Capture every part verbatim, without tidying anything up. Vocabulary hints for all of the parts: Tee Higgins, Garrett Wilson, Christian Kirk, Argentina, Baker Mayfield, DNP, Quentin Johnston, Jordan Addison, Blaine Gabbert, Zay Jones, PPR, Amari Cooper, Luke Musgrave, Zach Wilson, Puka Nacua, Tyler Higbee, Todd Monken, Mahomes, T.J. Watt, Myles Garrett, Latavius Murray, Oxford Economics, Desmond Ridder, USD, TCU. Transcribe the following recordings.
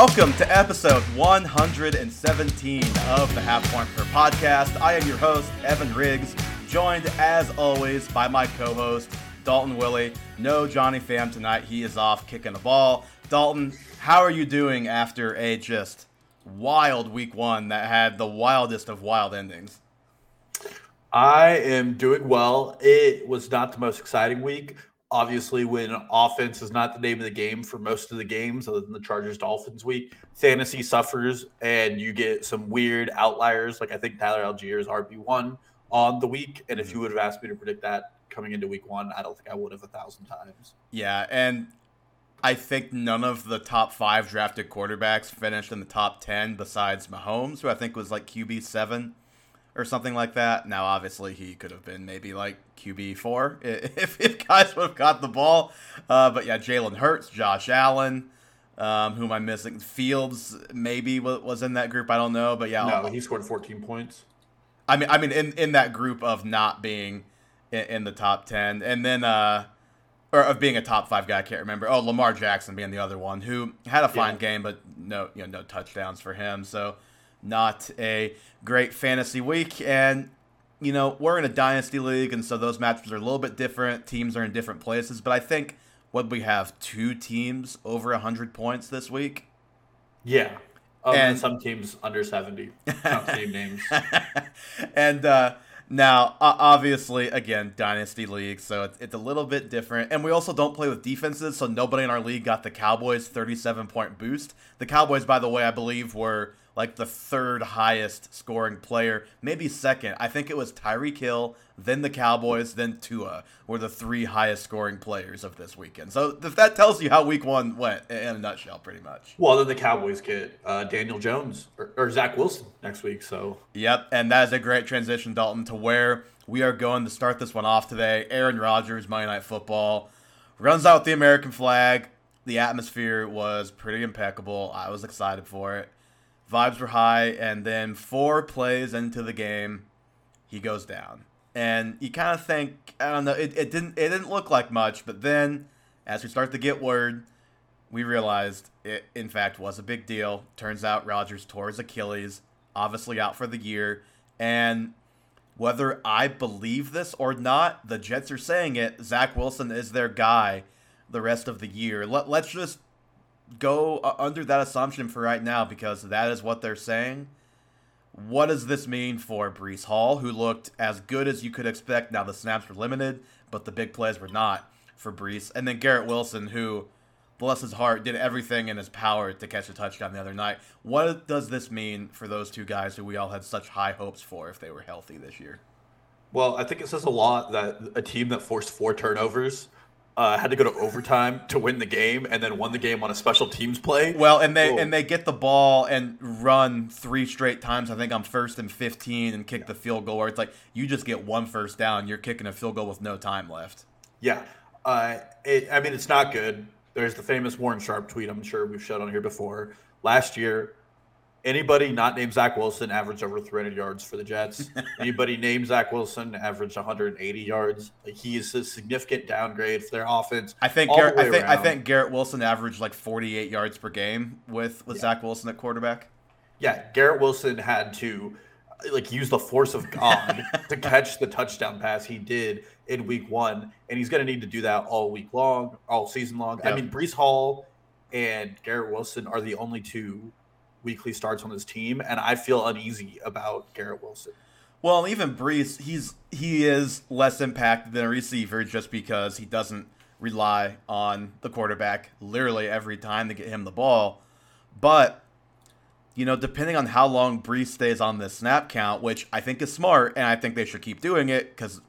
Welcome to episode one hundred seventeen of the Half Point Per Podcast. I am your host, Evan Riggs, joined as always by my co-host, Dalton Willey. No Johnny Pham tonight. He is off kicking the ball. Dalton, how are you doing after a just wild week one that had the wildest of wild endings? I am doing well. It was not the most exciting week. Obviously, when offense is not the name of the game for most of the games, other than the Chargers-Dolphins week, fantasy suffers, and you get some weird outliers. Like, I think Tyler Allgeier is R B one on the week, and if you would have asked me to predict that coming into week one, I don't think I would have a thousand times. Yeah, and I think none of the top five drafted quarterbacks finished in the top ten besides Mahomes, who I think was like Q B seven. Or something like that. Now, obviously, he could have been maybe like Q B four if, if guys would have got the ball. Uh, but yeah, Jalen Hurts, Josh Allen, um, whom I'm missing. Fields maybe was in that group. I don't know, but yeah, no, I'll, he scored fourteen points. I mean, I mean, in, in that group of not being in, in the top ten, and then uh, or of being a top five guy, I can't remember. Oh, Lamar Jackson being the other one who had a fine yeah. game, but no, you know, no touchdowns for him. So. Not a great fantasy week, and, you know, we're in a dynasty league, and so those matchups are a little bit different. Teams are in different places, but I think, what, we have two teams over one hundred points this week? Yeah, um, and some teams under seventy, not the same names. And uh, now, obviously, again, dynasty league, so it's, it's a little bit different, and we also don't play with defenses, so nobody in our league got the Cowboys' thirty-seven-point boost. The Cowboys, by the way, I believe were like the third highest scoring player, maybe second. I think it was Tyreek Hill, then the Cowboys, then Tua were the three highest scoring players of this weekend. So if that tells you how week one went in a nutshell, pretty much. Well, then the Cowboys get uh, Daniel Jones or, or Zach Wilson next week. So yep, and that is a great transition, Dalton, to where we are going to start this one off today. Aaron Rodgers, Monday Night Football, runs out with the American flag. The atmosphere was pretty impeccable. I was excited for it. Vibes were high, and then four plays into the game, he goes down. And you kind of think, I don't know, it, it didn't it didn't look like much, but then as we start to get word, we realized it, in fact, was a big deal. Turns out Rodgers tore his Achilles, obviously out for the year. And whether I believe this or not, the Jets are saying it. Zach Wilson is their guy the rest of the year. Let, let's just go under that assumption for right now, because that is what they're saying. What does this mean for Breece Hall, who looked as good as you could expect? Now, the snaps were limited, but the big plays were not for Breece. And then Garrett Wilson, who, bless his heart, did everything in his power to catch a touchdown the other night. What does this mean for those two guys who we all had such high hopes for if they were healthy this year? Well, I think it says a lot that a team that forced four turnovers Uh, had to go to overtime to win the game, and then won the game on a special teams play. Well, and they Whoa. and they get the ball and run three straight times, I think, on first and fifteen, and kick yeah. the field goal, where it's like, you just get one first down, you're kicking a field goal with no time left. Yeah. Uh, it, I mean, it's not good. There's the famous Warren Sharp tweet I'm sure we've showed on here before. Last year, anybody not named Zach Wilson averaged over three hundred yards for the Jets. Anybody named Zach Wilson averaged one hundred eighty yards. Like, he is a significant downgrade for their offense. I think Garrett, I think around. I think Garrett Wilson averaged like forty-eight yards per game with, with yeah. Zach Wilson at quarterback. Yeah, Garrett Wilson had to like use the force of God to catch the touchdown pass he did in week one, and he's going to need to do that all week long, all season long. Yep. I mean, Breece Hall and Garrett Wilson are the only two weekly starts on this team, and I feel uneasy about Garrett Wilson. Well, even Breece, he's he is less impacted than a receiver just because he doesn't rely on the quarterback literally every time to get him the ball. But, you know, depending on how long Breece stays on this snap count, which I think is smart, and I think they should keep doing it because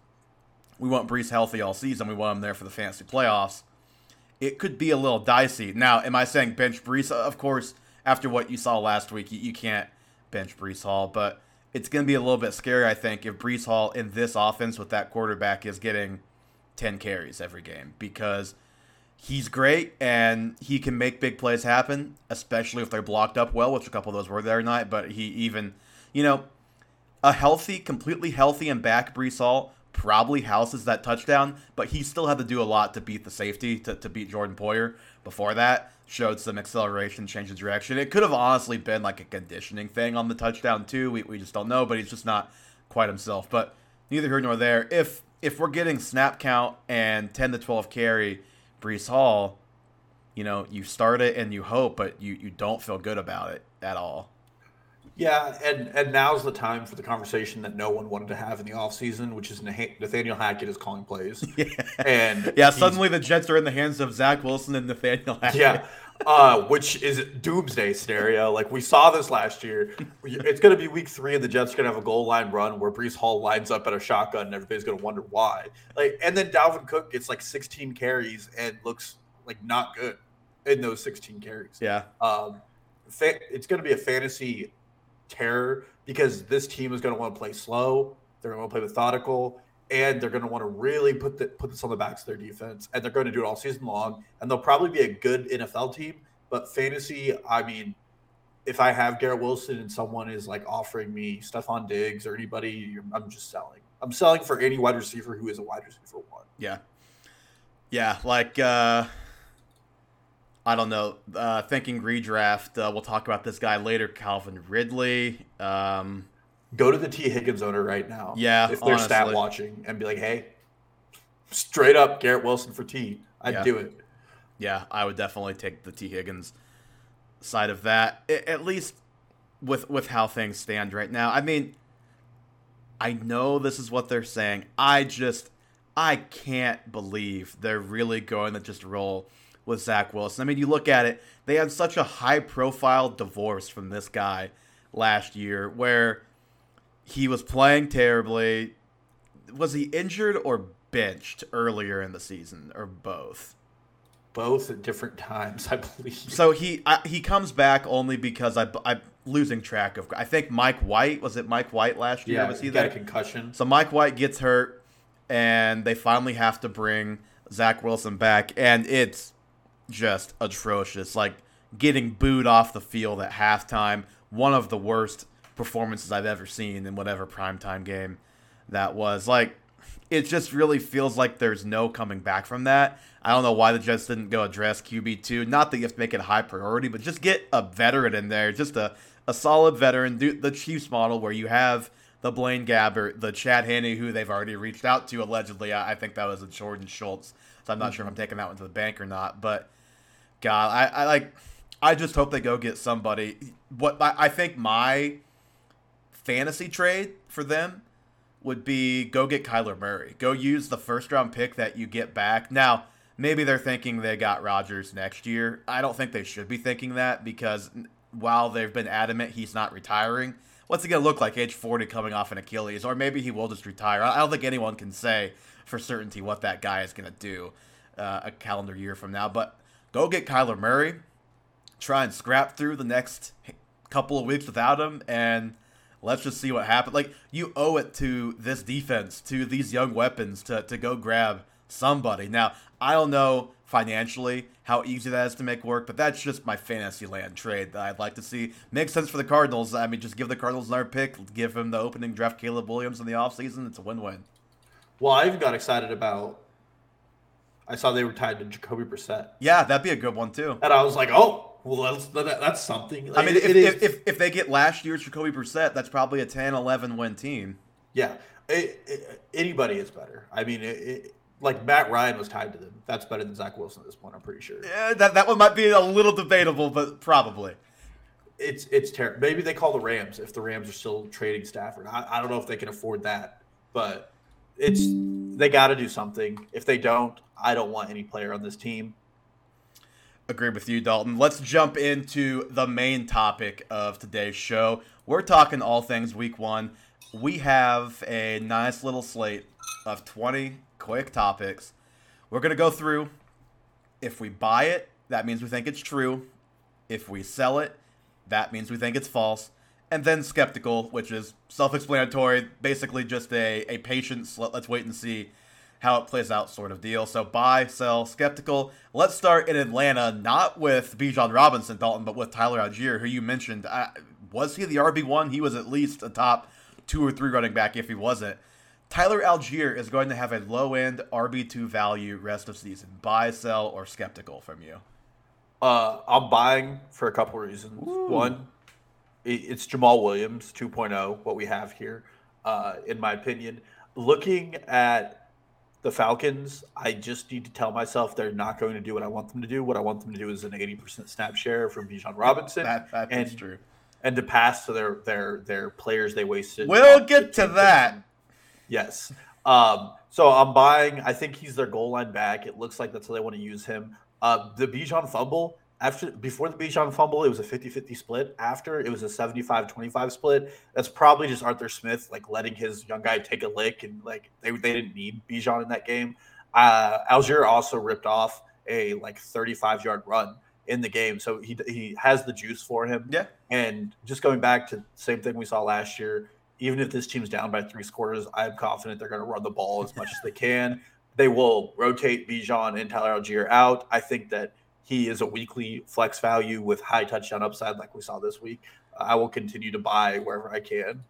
we want Breece healthy all season. We want him there for the fantasy playoffs. It could be a little dicey. Now, am I saying bench Breece? Of course, after what you saw last week, you, you can't bench Breece Hall, but it's going to be a little bit scary, I think, if Breece Hall in this offense with that quarterback is getting ten carries every game, because he's great and he can make big plays happen, especially if they're blocked up well, which a couple of those were there tonight. But he even, you know, a healthy, completely healthy and back Breece Hall probably houses that touchdown, but he still had to do a lot to beat the safety, to, to beat Jordan Poyer. Before that, showed some acceleration, changed the direction. It could have honestly been like a conditioning thing on the touchdown too. We we just don't know, but he's just not quite himself. But neither here nor there. If if we're getting snap count and ten to twelve carry Breece Hall, you know, you start it and you hope, but you, you don't feel good about it at all. Yeah, and, and now's the time for the conversation that no one wanted to have in the offseason, which is Nathaniel Hackett is calling plays. Yeah, and yeah suddenly the Jets are in the hands of Zach Wilson and Nathaniel Hackett. Yeah, uh, which is doomsday scenario. Like, we saw this last year. It's going to be week three, and the Jets are going to have a goal line run where Breece Hall lines up at a shotgun, and everybody's going to wonder why. Like, and then Dalvin Cook gets, like, sixteen carries and looks, like, not good in those sixteen carries. Yeah. Um, it's going to be a fantasy terror because this team is going to want to play slow. They're going to want to play methodical, and they're going to want to really put the, put this on the backs of their defense, and they're going to do it all season long, and they'll probably be a good N F L team. But fantasy, I mean, if I have Garrett Wilson and someone is like offering me Stephon Diggs or anybody, I'm just selling. I'm selling for any wide receiver who is a wide receiver one. Yeah. Yeah. Like, uh, I don't know. Uh, thinking redraft. Uh, we'll talk about this guy later. Calvin Ridley. Um, Go to the Tee Higgins owner right now. Yeah, if they're honestly stat watching and be like, "Hey, straight up Garrett Wilson for T." I'd yeah. do it. Yeah, I would definitely take the Tee Higgins side of that. It, at least with with how things stand right now. I mean, I know this is what they're saying. I just I can't believe they're really going to just roll with Zach Wilson. I mean, you look at it, they had such a high-profile divorce from this guy last year where he was playing terribly. Was he injured or benched earlier in the season, or both? Both at different times, I believe. So he I, he comes back only because I, I'm losing track of – I think Mike White. Was it Mike White last year? Yeah, was he, he got there? A concussion. So Mike White gets hurt, and they finally have to bring Zach Wilson back, and it's – just atrocious. Like, getting booed off the field at halftime, one of the worst performances I've ever seen in whatever primetime game that was. Like, it just really feels like there's no coming back from that. I don't know why the Jets didn't go address Q B two. Not that you have to make it a high priority, but just get a veteran in there, just a, a solid veteran. Do the Chiefs model where you have the Blaine Gabbert, the Chad Henne, who they've already reached out to, allegedly. I, I think that was a Jordan Schultz, so I'm not mm-hmm. sure if I'm taking that one to the bank or not, but God, I, I like. I just hope they go get somebody. What I think my fantasy trade for them would be: go get Kyler Murray. Go use the first round pick that you get back. Now, maybe they're thinking they got Rodgers next year. I don't think they should be thinking that, because while they've been adamant he's not retiring, what's it gonna look like age forty coming off an Achilles? Or maybe he will just retire. I don't think anyone can say for certainty what that guy is gonna do uh, a calendar year from now, but. Go get Kyler Murray, try and scrap through the next couple of weeks without him, and let's just see what happens. Like, you owe it to this defense, to these young weapons, to, to go grab somebody. Now, I don't know financially how easy that is to make work, but that's just my fantasy land trade that I'd like to see. Makes sense for the Cardinals. I mean, just give the Cardinals another pick, give him the opening draft Caleb Williams in the offseason. It's a win-win. Well, I even got excited about I saw they were tied to Jacoby Brissett. Yeah, that'd be a good one, too. And I was like, oh, well, that's, that, that's something. Like, I mean, if, it is, if if they get last year's Jacoby Brissett, that's probably a ten eleven win team. Yeah. It, it, anybody is better. I mean, it, it, like, Matt Ryan was tied to them. That's better than Zach Wilson at this point, I'm pretty sure. Yeah, that, that one might be a little debatable, but probably. It's it's terrible. Maybe they call the Rams if the Rams are still trading Stafford. I, I don't know if they can afford that, but it's they got to do something. If they don't, I don't want any player on this team. Agree with you, Dalton. Let's jump into the main topic of today's show. We're talking all things week one. We have a nice little slate of twenty quick topics. We're going to go through. If we buy it, that means we think it's true. If we sell it, that means we think it's false. And then skeptical, which is self-explanatory, basically just a, a patient, let's wait and see how it plays out sort of deal. So buy, sell, skeptical. Let's start in Atlanta, not with Bijan Robinson, Dalton, but with Tyler Allgeier, who you mentioned. I, was he the R B one? He was at least a top two or three running back if he wasn't. Tyler Allgeier is going to have a low-end R B two value rest of season. Buy, sell, or skeptical from you? Uh, I'm buying for a couple reasons. Ooh. One, it's Jamal Williams two point oh, what we have here, uh, in my opinion. Looking at the Falcons, I just need to tell myself they're not going to do what I want them to do. What I want them to do is an eighty percent snap share from Bijan Robinson. That, that and, is true. And to pass to their, their, their players they wasted. We'll get to that. Yes. Um, so I'm buying. I think he's their goal line back. It looks like that's how they want to use him. Uh, the Bijan fumble, after before the Bijan fumble, it was a fifty-fifty split. After, it was a seventy-five twenty-five split. That's probably just Arthur Smith, like, letting his young guy take a lick, and, like, they, they didn't need Bijan in that game. Uh, Allgeier also ripped off a, like, thirty-five-yard run in the game. So he he has the juice for him. Yeah. And just going back to the same thing we saw last year, even if this team's down by three scores, I'm confident they're going to run the ball as much as they can. They will rotate Bijan and Tyler Allgeier out. I think that he is a weekly flex value with high touchdown upside like we saw this week. I will continue to buy wherever I can.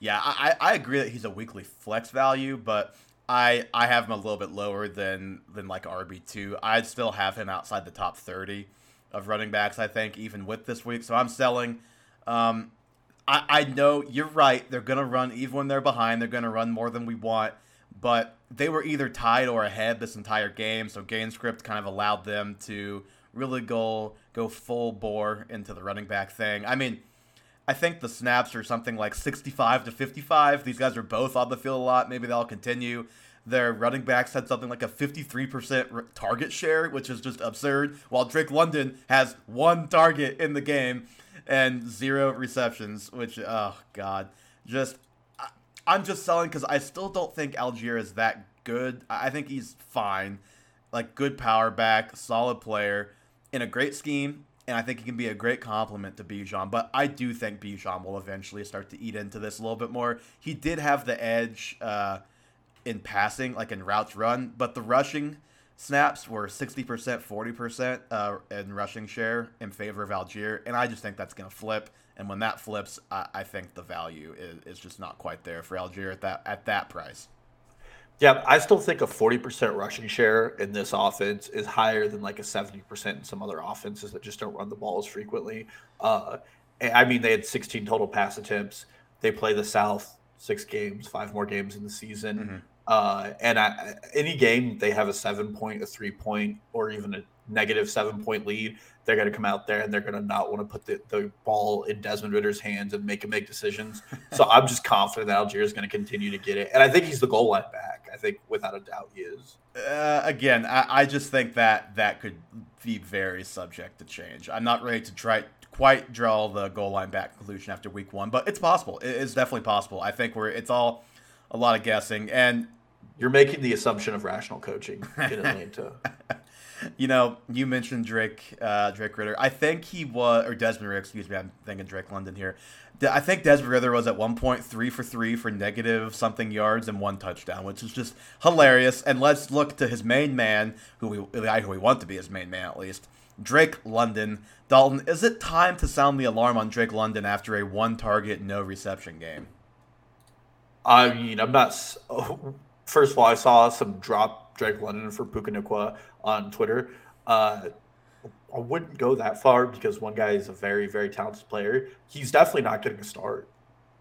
Yeah, I, I agree that he's a weekly flex value, but I I have him a little bit lower than, than like R B two. I'd still have him outside the top thirty of running backs, I think, even with this week. So I'm selling. Um I, I know you're right. They're going to run, even when they're behind, they're going to run more than we want. But they were either tied or ahead this entire game, so GameScript kind of allowed them to really go go full bore into the running back thing. I mean, I think the snaps are something like sixty-five to fifty-five. These guys are both on the field a lot. Maybe they'll continue. Their running backs had something like a fifty-three percent target share, which is just absurd, while Drake London has one target in the game and zero receptions, which, oh, God, just, I, I'm just selling because I still don't think Allgeier is that good. I think he's fine, like, good power back, solid player, in a great scheme, and I think he can be a great complement to Bijan, but I do think Bijan will eventually start to eat into this a little bit more. He did have the edge uh, in passing, like in routes run, but the rushing snaps were sixty percent, forty percent uh, in rushing share in favor of Allgeier, and I just think that's going to flip. And when that flips, I, I think the value is, is just not quite there for Allgeier at that at that price. Yeah, I still think a forty percent rushing share in this offense is higher than like a seventy percent in some other offenses that just don't run the ball as frequently. Uh, I mean, they had sixteen total pass attempts. They play the South six games, five more games in the season. Mm-hmm. Uh, and I, any game they have a seven-point, a three-point, or even a negative seven-point lead, they're going to come out there and they're going to not want to put the, the ball in Desmond Ridder's hands and make him make decisions. So I'm just confident that Allgeier is going to continue to get it. And I think he's the goal line back. I think without a doubt he is. Uh, again, I, I just think that that could be very subject to change. I'm not ready to try quite draw the goal line back conclusion after week one, but it's possible. It, it's definitely possible. I think we're it's all a lot of guessing. And you're making the assumption of rational coaching in Atlanta. You know, you mentioned Drake, uh, Drake Ridder. I think he was, or Desmond Ridder, excuse me, I'm thinking Drake London here. I think Desmond Ridder was at one point three for three for negative something yards and one touchdown, which is just hilarious. And let's look to his main man, who we, the guy who we want to be his main man at least, Drake London. Dalton, is it time to sound the alarm on Drake London after a one-target, no-reception game? I mean, I'm not... So... First of all, I saw some drop Drake London for Puka Nacua on Twitter. Uh, I wouldn't go that far because one guy is a very, very talented player. He's definitely not getting a start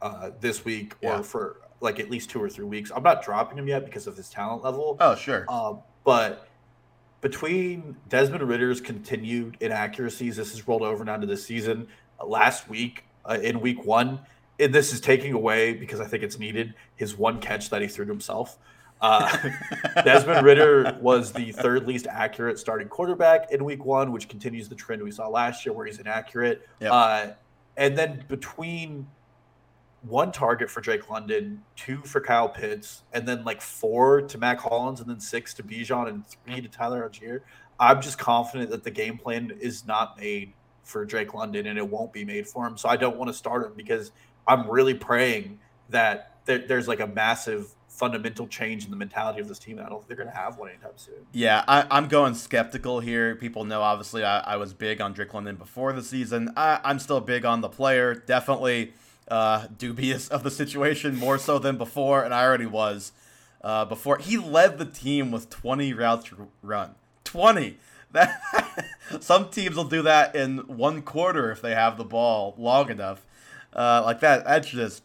uh, this week or yeah. for like at least two or three weeks. I'm not dropping him yet because of his talent level. Oh, sure. Uh, but between Desmond Ridder's continued inaccuracies, this has rolled over now to this season. Uh, last week uh, in week one, and this is taking away, because I think it's needed, his one catch that he threw to himself. Uh, Desmond Ridder was the third least accurate starting quarterback in week one, which continues the trend we saw last year where he's inaccurate. Yep. Uh, and then between one target for Drake London, two for Kyle Pitts, and then like four to Mac Hollins, and then six to Bijan, and three to Tyler Allgeier, I'm just confident that the game plan is not made for Drake London, and it won't be made for him. So I don't want to start him because I'm really praying that th- there's like a massive fundamental change in the mentality of this team. I don't think they're going to have one anytime soon. Yeah, I, I'm going skeptical here. People know, obviously, I, I was big on Drake London before the season. I, I'm still big on the player. Definitely uh, dubious of the situation more so than before, and I already was. Uh, before he led the team with twenty routes run, twenty. That some teams will do that in one quarter if they have the ball long enough. Uh, like that, that's just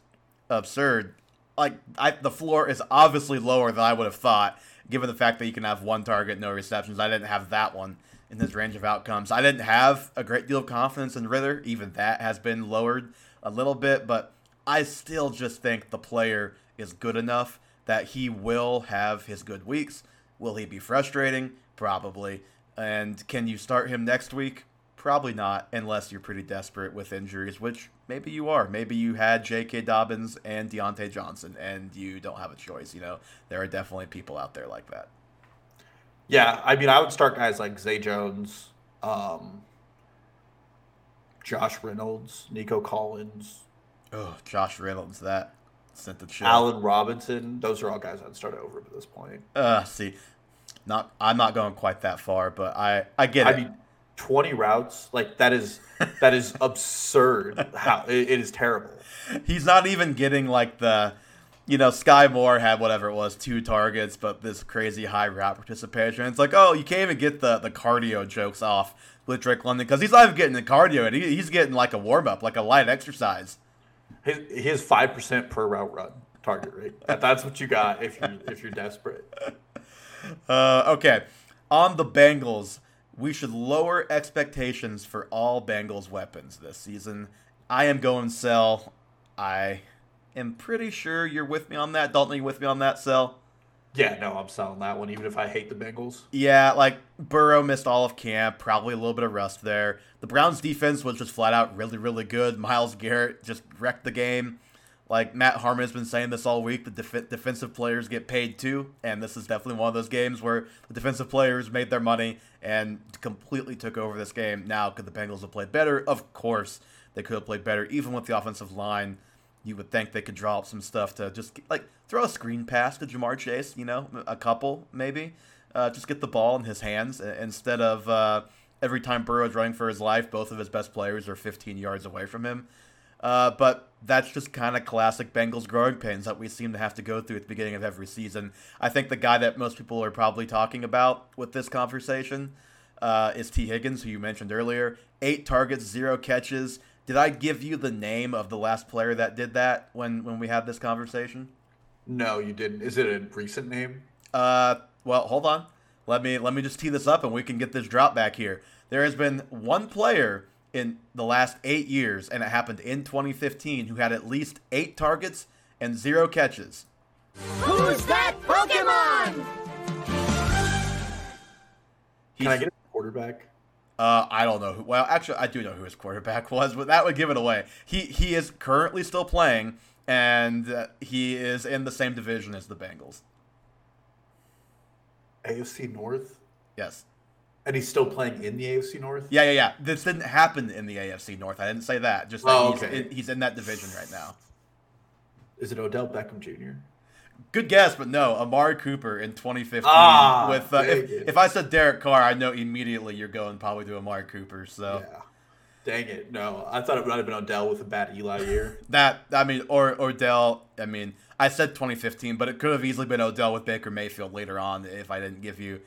absurd. Like I, the floor is obviously lower than I would have thought, given the fact that you can have one target, no receptions. I didn't have that one in this range of outcomes. I didn't have a great deal of confidence in Ridder. Even that has been lowered a little bit, but I still just think the player is good enough that he will have his good weeks. Will he be frustrating? Probably. And can you start him next week? Probably not, unless you're pretty desperate with injuries, which maybe you are. Maybe you had J K. Dobbins and Deontay Johnson, and you don't have a choice. You know, there are definitely people out there like that. Yeah, I mean, I would start guys like Zay Jones, um, Josh Reynolds, Nico Collins. Oh, Josh Reynolds, that. Sent the chill. Allen Robinson, those are all guys I'd start over at this point. Uh, see, not I'm not going quite that far, but I, I get I it. I mean, twenty routes, like that is that is absurd. How it, it is terrible. He's not even getting like the, you know, Sky Moore had whatever it was, two targets, but this crazy high route participation. It's like, oh, you can't even get the the cardio jokes off with Drake London because he's not even getting the cardio. He, he's getting like a warm up, like a light exercise. His his five percent per route run target rate. That, that's what you got if you if you're desperate. Uh, okay, on the Bengals, we should lower expectations for all Bengals weapons this season. I am going sell. I am pretty sure you're with me on that. Dalton, are you with me on that sell? Yeah, no, I'm selling that one, even if I hate the Bengals. Yeah, like, Burrow missed all of camp, probably a little bit of rust there. The Browns' defense was just flat out really, really good. Myles Garrett just wrecked the game. Like, Matt Harmon has been saying this all week, the def- defensive players get paid too, and this is definitely one of those games where the defensive players made their money and completely took over this game. Now, could the Bengals have played better? Of course they could have played better, even with the offensive line. You would think they could draw up some stuff to just, like, throw a screen pass to Jamar Chase, you know, a couple maybe. Uh, just get the ball in his hands instead of uh, every time Burrow's running for his life, both of his best players are fifteen yards away from him. Uh, but that's just kind of classic Bengals growing pains that we seem to have to go through at the beginning of every season. I think the guy that most people are probably talking about with this conversation uh, is Tee Higgins, who you mentioned earlier. Eight targets, zero catches. Did I give you the name of the last player that did that when, when we had this conversation? No, you didn't. Is it a recent name? Uh, well, hold on. Let me let me just tee this up, and we can get this drop back here. There has been one player in the last eight years, and it happened in twenty fifteen, who had at least eight targets and zero catches. Who's that Pokemon? He's, can I get a quarterback? Uh, I don't know who. Well, actually, I do know who his quarterback was, but that would give it away. He he is currently still playing, and uh, he is in the same division as the Bengals. A F C North? Yes. And he's still playing in the A F C North? Yeah, yeah, yeah. This didn't happen in the A F C North. I didn't say that. Just that oh, he's, okay. in, he's in that division right now. Is it Odell Beckham Junior? Good guess, but no. Amari Cooper in twenty fifteen. Ah, with uh, if, if I said Derek Carr, I know immediately you're going probably to Amari Cooper. So, yeah. Dang it, no. I thought it might have been Odell with a bad Eli year. that I mean, or Odell. I mean, I said twenty fifteen, but it could have easily been Odell with Baker Mayfield later on if I didn't give you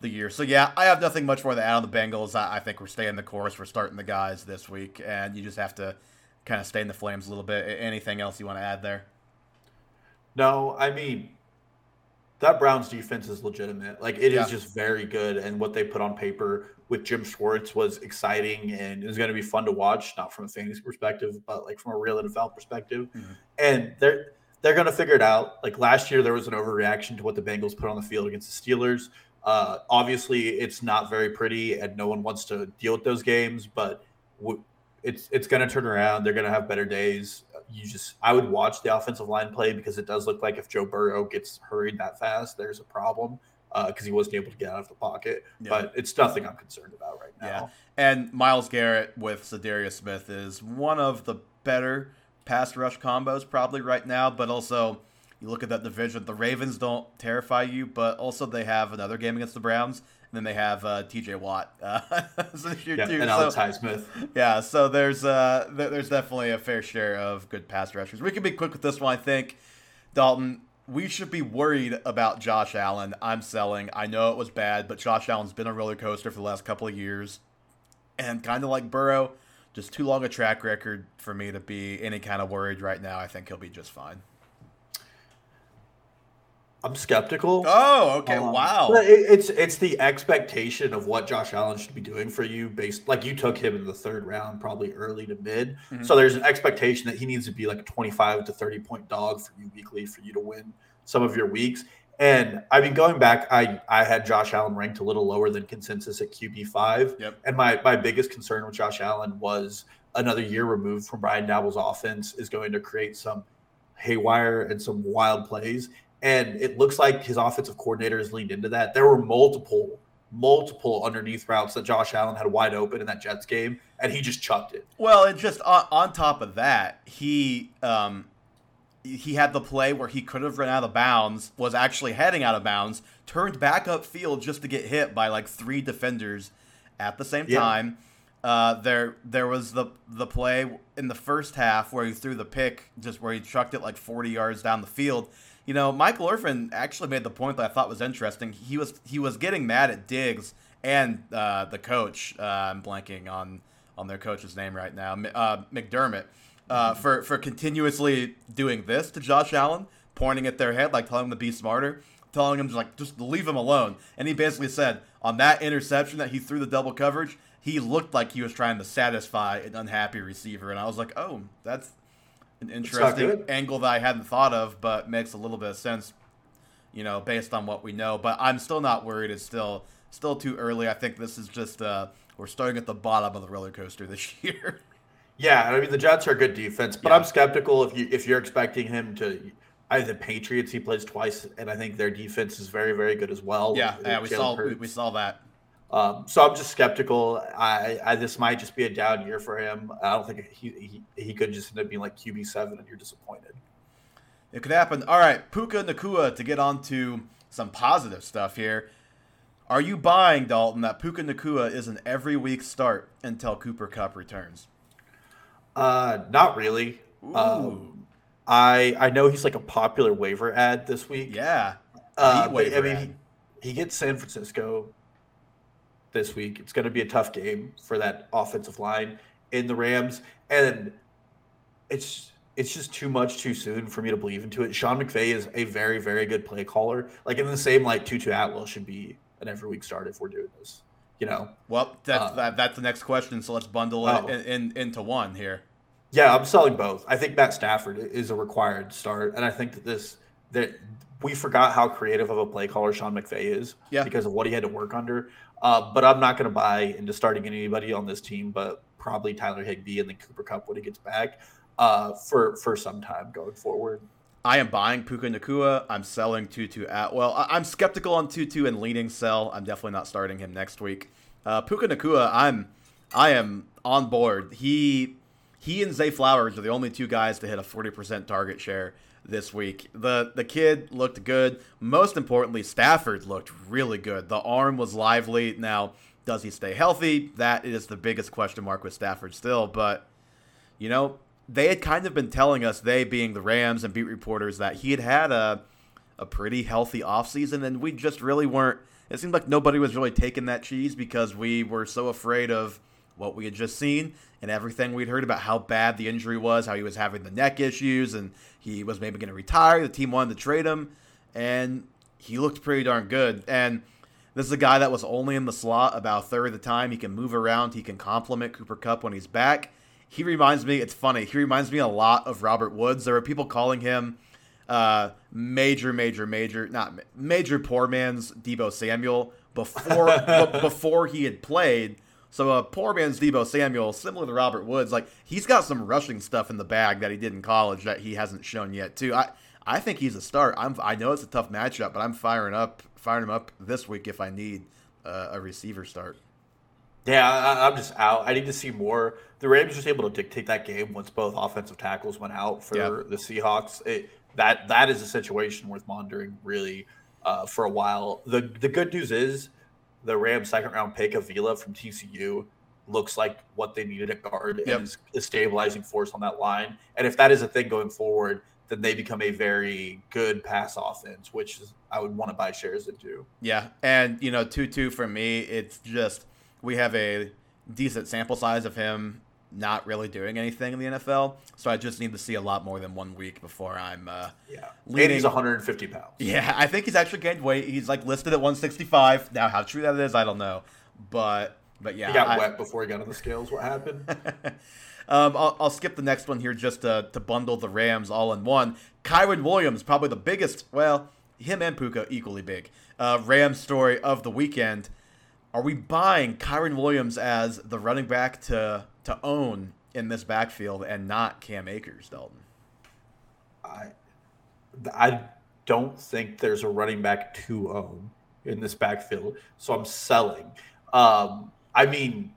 the year. So yeah, I have nothing much more to add on the Bengals. I, I think we're staying the course. We're starting the guys this week, and you just have to kind of stay in the flames a little bit. Anything else you want to add there? No, I mean, that Browns defense is legitimate. Like, it yeah. is just very good, and what they put on paper with Jim Schwartz was exciting, and it was going to be fun to watch, not from a fantasy perspective, but, like, from a real N F L perspective. Mm-hmm. And they're they're going to figure it out. Like, last year there was an overreaction to what the Bengals put on the field against the Steelers. Uh, obviously, it's not very pretty, and no one wants to deal with those games, but w- it's it's going to turn around. They're going to have better days. You just, I would watch the offensive line play because it does look like if Joe Burrow gets hurried that fast, there's a problem because uh, he wasn't able to get out of the pocket. Yeah. But it's nothing I'm concerned about right now. Yeah. And Myles Garrett with Za'Darius Smith is one of the better pass rush combos probably right now. But also, you look at that division, the Ravens don't terrify you, but also they have another game against the Browns. And then they have uh, T J Watt uh, this year yeah, too. And Alex so, Highsmith. Yeah, so there's uh, th- there's definitely a fair share of good pass rushers. We can be quick with this one, I think. Dalton, we should be worried about Josh Allen. I'm selling. I know it was bad, but Josh Allen's been a roller coaster for the last couple of years. And kind of like Burrow, just too long a track record for me to be any kind of worried right now. I think he'll be just fine. I'm skeptical. Oh, okay. Um, wow. But it, it's it's the expectation of what Josh Allen should be doing for you based, like you took him in the third round, probably early to mid. Mm-hmm. So there's an expectation that he needs to be like a twenty-five to thirty point dog for you weekly for you to win some of your weeks. And I mean, going back, I, I had Josh Allen ranked a little lower than consensus at Q B five. Yep. And my, my biggest concern with Josh Allen was another year removed from Brian Daboll's offense is going to create some haywire and some wild plays. And it looks like his offensive coordinator has leaned into that. There were multiple, multiple underneath routes that Josh Allen had wide open in that Jets game, and he just chucked it. Well, and just on, on top of that, he um, he had the play where he could have run out of bounds, was actually heading out of bounds, turned back upfield just to get hit by like three defenders at the same yeah. time. Uh, there there was the the play in the first half where he threw the pick, just where he chucked it like forty yards down the field. You know, Michael Irfin actually made the point that I thought was interesting. He was he was getting mad at Diggs and uh, the coach. Uh, I'm blanking on, on their coach's name right now, uh, McDermott, uh, mm-hmm. for, for continuously doing this to Josh Allen, pointing at their head, like telling him to be smarter, telling him, like, just leave him alone. And he basically said, on that interception that he threw the double coverage, he looked like he was trying to satisfy an unhappy receiver. And I was like, oh, that's an interesting angle that I hadn't thought of, but makes a little bit of sense, you know, based on what we know. But I'm still not worried. It's still still too early. I think this is just uh, we're starting at the bottom of the roller coaster this year. Yeah, I mean, the Jets are a good defense, but yeah. I'm skeptical if you if you're expecting him to. I have the Patriots. He plays twice, and I think their defense is very, very good as well. Yeah, yeah, we saw we, we saw that. Um, so I'm just skeptical. I, I this might just be a down year for him. I don't think he he, he could just end up being like Q B seven and you're disappointed. It could happen. All right, Puka Nacua, to get on to some positive stuff here. Are you buying, Dalton, that Puka Nacua is an every week start until Cooper Kupp returns? Uh, not really. Um, I I know he's like a popular waiver ad this week. Yeah. Uh, but, I mean, he, he gets San Francisco this week. It's going to be a tough game for that offensive line in the Rams, and it's it's just too much too soon for me to believe into it. Sean McVay is a very, very good play caller. Like, in the same light, Tutu Atwell should be an every week start if we're doing this, you know. Well, that's uh, that, that's the next question, so let's bundle oh. it in, in, into one here. Yeah, I'm selling both. I think Matt Stafford is a required start, and I think that this that we forgot how creative of a play caller Sean McVay is yeah. because of what he had to work under. Uh, but I'm not going to buy into starting anybody on this team, but probably Tyler Higbee and then Cooper Kupp when he gets back uh, for, for some time going forward. I am buying Puka Nacua. I'm selling Tutu Atwell. I- I'm skeptical on Tutu and leaning sell. I'm definitely not starting him next week. Uh, Puka Nacua, I'm I am on board. He he and Zay Flowers are the only two guys to hit a forty percent target share this week. The the kid looked good. Most importantly, Stafford looked really good. The arm was lively. Now, does he stay healthy? That is the biggest question mark with Stafford still. But, you know, they had kind of been telling us, they being the Rams and beat reporters, that he had had a, a pretty healthy offseason, and we just really weren't. It seemed like nobody was really taking that cheese because we were so afraid of what we had just seen and everything we'd heard about how bad the injury was, how he was having the neck issues, and he was maybe going to retire. The team wanted to trade him, and he looked pretty darn good. And this is a guy that was only in the slot about a third of the time. He can move around. He can complement Cooper Kupp when he's back. He reminds me, it's funny, he reminds me a lot of Robert Woods. There are people calling him uh, major, major, major, not major poor man's Deebo Samuel before b- before he had played. So a poor man's Deebo Samuel, similar to Robert Woods, like, he's got some rushing stuff in the bag that he did in college that he hasn't shown yet too. I, I think he's a start. I'm, I know it's a tough matchup, but I'm firing up, firing him up this week if I need uh, a receiver start. Yeah, I, I'm just out. I need to see more. The Rams were just able to dictate that game once both offensive tackles went out for yep. the Seahawks. It, that that is a situation worth monitoring really uh, for a while. The the good news is, the Rams' second-round pick, Avila from T C U, looks like what they needed at guard yep. and is a stabilizing force on that line. And if that is a thing going forward, then they become a very good pass offense, which is, I would want to buy shares into. Yeah, and, you know, Tutu for me, it's just we have a decent sample size of him not really doing anything in the N F L, so I just need to see a lot more than one week before I'm uh, yeah. leaning. And he's one hundred fifty pounds. Yeah, I think he's actually gained weight. He's, like, listed at one sixty-five. Now, how true that is, I don't know. But, but yeah. He got I, wet before he got on the scales. What happened? um, I'll, I'll skip the next one here just to, to bundle the Rams all in one. Kyren Williams, probably the biggest, well, him and Puka equally big, uh, Rams story of the weekend. Are we buying Kyren Williams as the running back to to own in this backfield and not Cam Akers, Dalton? I I don't think there's a running back to own in this backfield, so I'm selling. Um, I mean,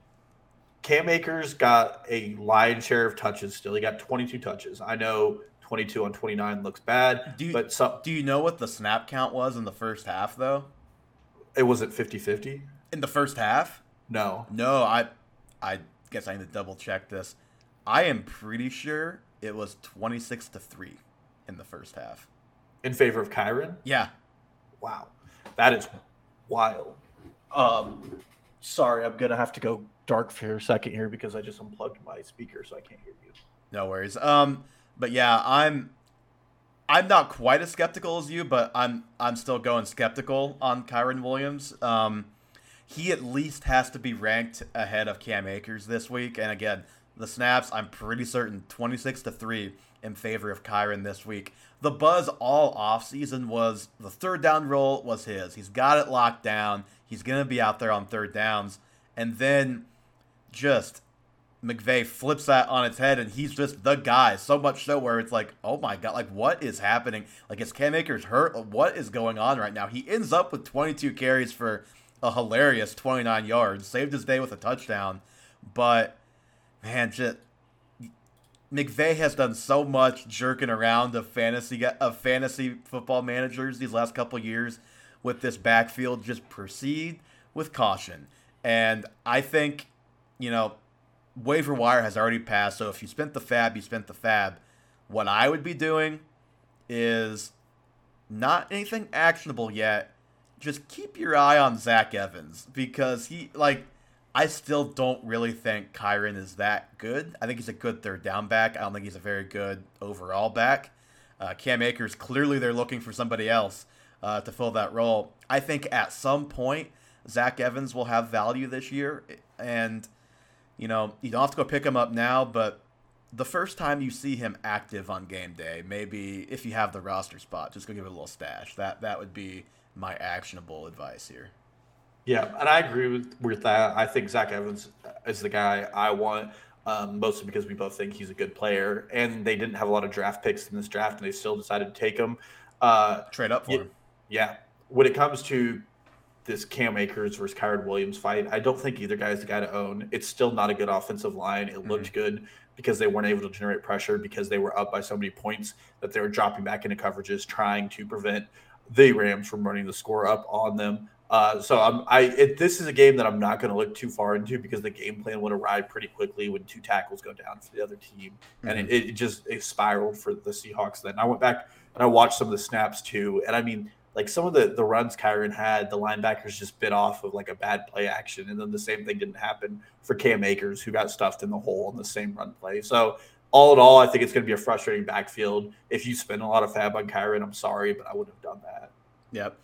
Cam Akers got a lion's share of touches still. He got twenty-two touches. I know twenty-two on twenty-nine looks bad. Do you, but some, do you know what the snap count was in the first half, though? It wasn't fifty-fifty. In the first half? No. No, I I guess I need to double check this. I am pretty sure it was twenty-six to three in the first half. In favor of Kyren? Yeah. Wow. That is wild. Um sorry, I'm gonna have to go dark for a second here because I just unplugged my speaker so I can't hear you. No worries. Um but yeah, I'm I'm not quite as skeptical as you, but I'm I'm still going skeptical on Kyren Williams. Um He at least has to be ranked ahead of Cam Akers this week. And again, the snaps, I'm pretty certain twenty-six to three in favor of Kyren this week. The buzz all offseason was the third down roll was his. He's got it locked down. He's going to be out there on third downs. And then just McVay flips that on its head, and he's just the guy. So much so where it's like, oh my God, like what is happening? Like, is Cam Akers hurt? What is going on right now? He ends up with twenty-two carries for a hilarious twenty-nine yards, saved his day with a touchdown. But man, just McVay has done so much jerking around of fantasy of fantasy football managers these last couple years with this backfield. Just proceed with caution. And I think, you know, waiver wire has already passed. So if you spent the fab, you spent the fab. What I would be doing is not anything actionable yet. Just keep your eye on Zach Evans because he, like, I still don't really think Kyren is that good. I think he's a good third down back. I don't think he's a very good overall back. Uh, Cam Akers, clearly they're looking for somebody else uh, to fill that role. I think at some point, Zach Evans will have value this year. And, you know, you don't have to go pick him up now, but the first time you see him active on game day, maybe if you have the roster spot, just go give it a little stash. That, that would be my actionable advice here. Yeah, and I agree with, with that. I think Zach Evans is the guy I want, um, mostly because we both think he's a good player, and they didn't have a lot of draft picks in this draft, and they still decided to take him. Uh, Trade up for yeah, him. Yeah. When it comes to this Cam Akers versus Kyren Williams fight, I don't think either guy is the guy to own. It's still not a good offensive line. It mm-hmm. looked good because they weren't able to generate pressure because they were up by so many points that they were dropping back into coverages, trying to prevent the Rams from running the score up on them. Uh, so I'm, I it, this is a game that I'm not going to look too far into because the game plan went awry pretty quickly when two tackles go down for the other team. Mm-hmm. And it, it just it spiraled for the Seahawks then. I went back and I watched some of the snaps too. And I mean, like some of the, the runs Kyren had, the linebackers just bit off of like a bad play action. And then the same thing didn't happen for Cam Akers, who got stuffed in the hole on the same run play. So all in all, I think it's going to be a frustrating backfield. If you spend a lot of fab on Kyren, I'm sorry, but I wouldn't have done that. Yep.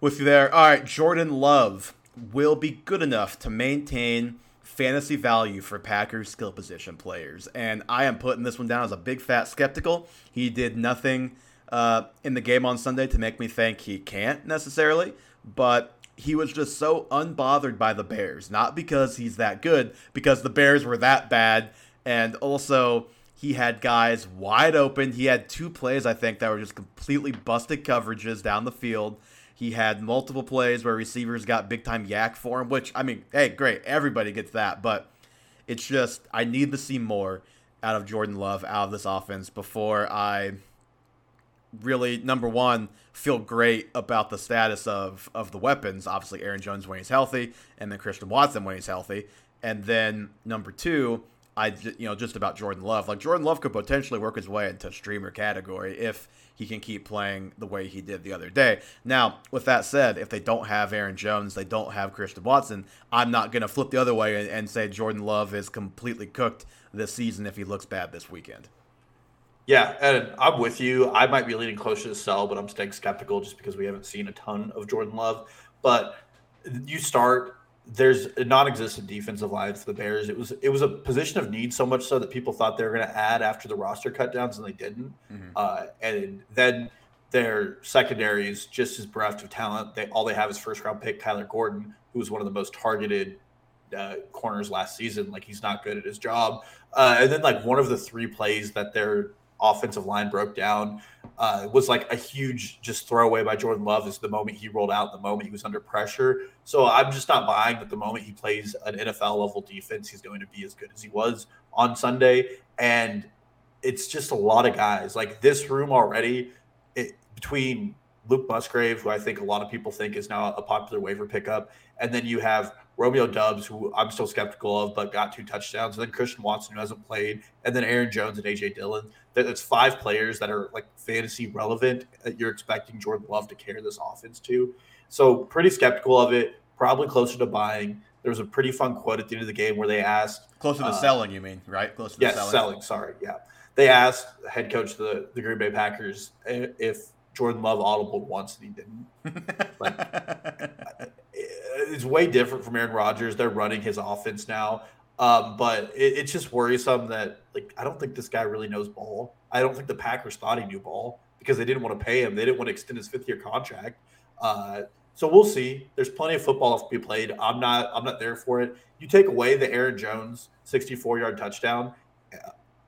With you there. All right, Jordan Love will be good enough to maintain fantasy value for Packers skill position players. And I am putting this one down as a big, fat skeptical. He did nothing uh, in the game on Sunday to make me think he can't necessarily, but he was just so unbothered by the Bears. Not because he's that good, because the Bears were that bad. And also, he had guys wide open. He had two plays, I think, that were just completely busted coverages down the field. He had multiple plays where receivers got big-time yak for him, which, I mean, hey, great. Everybody gets that. But it's just, I need to see more out of Jordan Love, out of this offense, before I really, number one, feel great about the status of, of the weapons. Obviously, Aaron Jones when he's healthy, and then Christian Watson when he's healthy. And then, number two, I, you know, just about Jordan Love. Like, Jordan Love could potentially work his way into streamer category if he can keep playing the way he did the other day. Now, with that said, if they don't have Aaron Jones, they don't have Christian Watson, I'm not going to flip the other way and, and say Jordan Love is completely cooked this season if he looks bad this weekend. Yeah, and I'm with you. I might be leaning closer to sell, but I'm staying skeptical just because we haven't seen a ton of Jordan Love. But you start... There's a non-existent defensive line for the Bears. It was it was a position of need, so much so that people thought they were going to add after the roster cutdowns, and they didn't. Mm-hmm. Uh, and then their secondary is just as bereft of talent. They all they have is first-round pick Tyler Gordon, who was one of the most targeted uh, corners last season. Like, he's not good at his job. Uh, and then, like, one of the three plays that their offensive line broke down uh, was, like, a huge just throwaway by Jordan Love is the moment he rolled out, the moment he was under pressure. So I'm just not buying that the moment he plays an N F L-level defense, he's going to be as good as he was on Sunday. And it's just a lot of guys. Like, this room already, it, between Luke Musgrave, who I think a lot of people think is now a popular waiver pickup, and then you have Romeo Doubs, who I'm still skeptical of, but got two touchdowns, and then Christian Watson, who hasn't played, and then Aaron Jones and A J Dillon. That's five players that are, like, fantasy relevant that you're expecting Jordan Love to carry this offense to. So pretty skeptical of it, probably closer to buying. There was a pretty fun quote at the end of the game where they asked – Closer to uh, selling, you mean, right? Closer to yeah, selling. selling, sorry, yeah. They asked head coach of the, the Green Bay Packers if Jordan Love audibled once, and he didn't. Like, it's way different from Aaron Rodgers. They're running his offense now. Um, but it, it's just worrisome that, like, I don't think this guy really knows ball. I don't think the Packers thought he knew ball because they didn't want to pay him. They didn't want to extend his fifth-year contract. Uh, so we'll see. There's plenty of football to be played. I'm not I'm not there for it. You take away the Aaron Jones sixty-four-yard touchdown,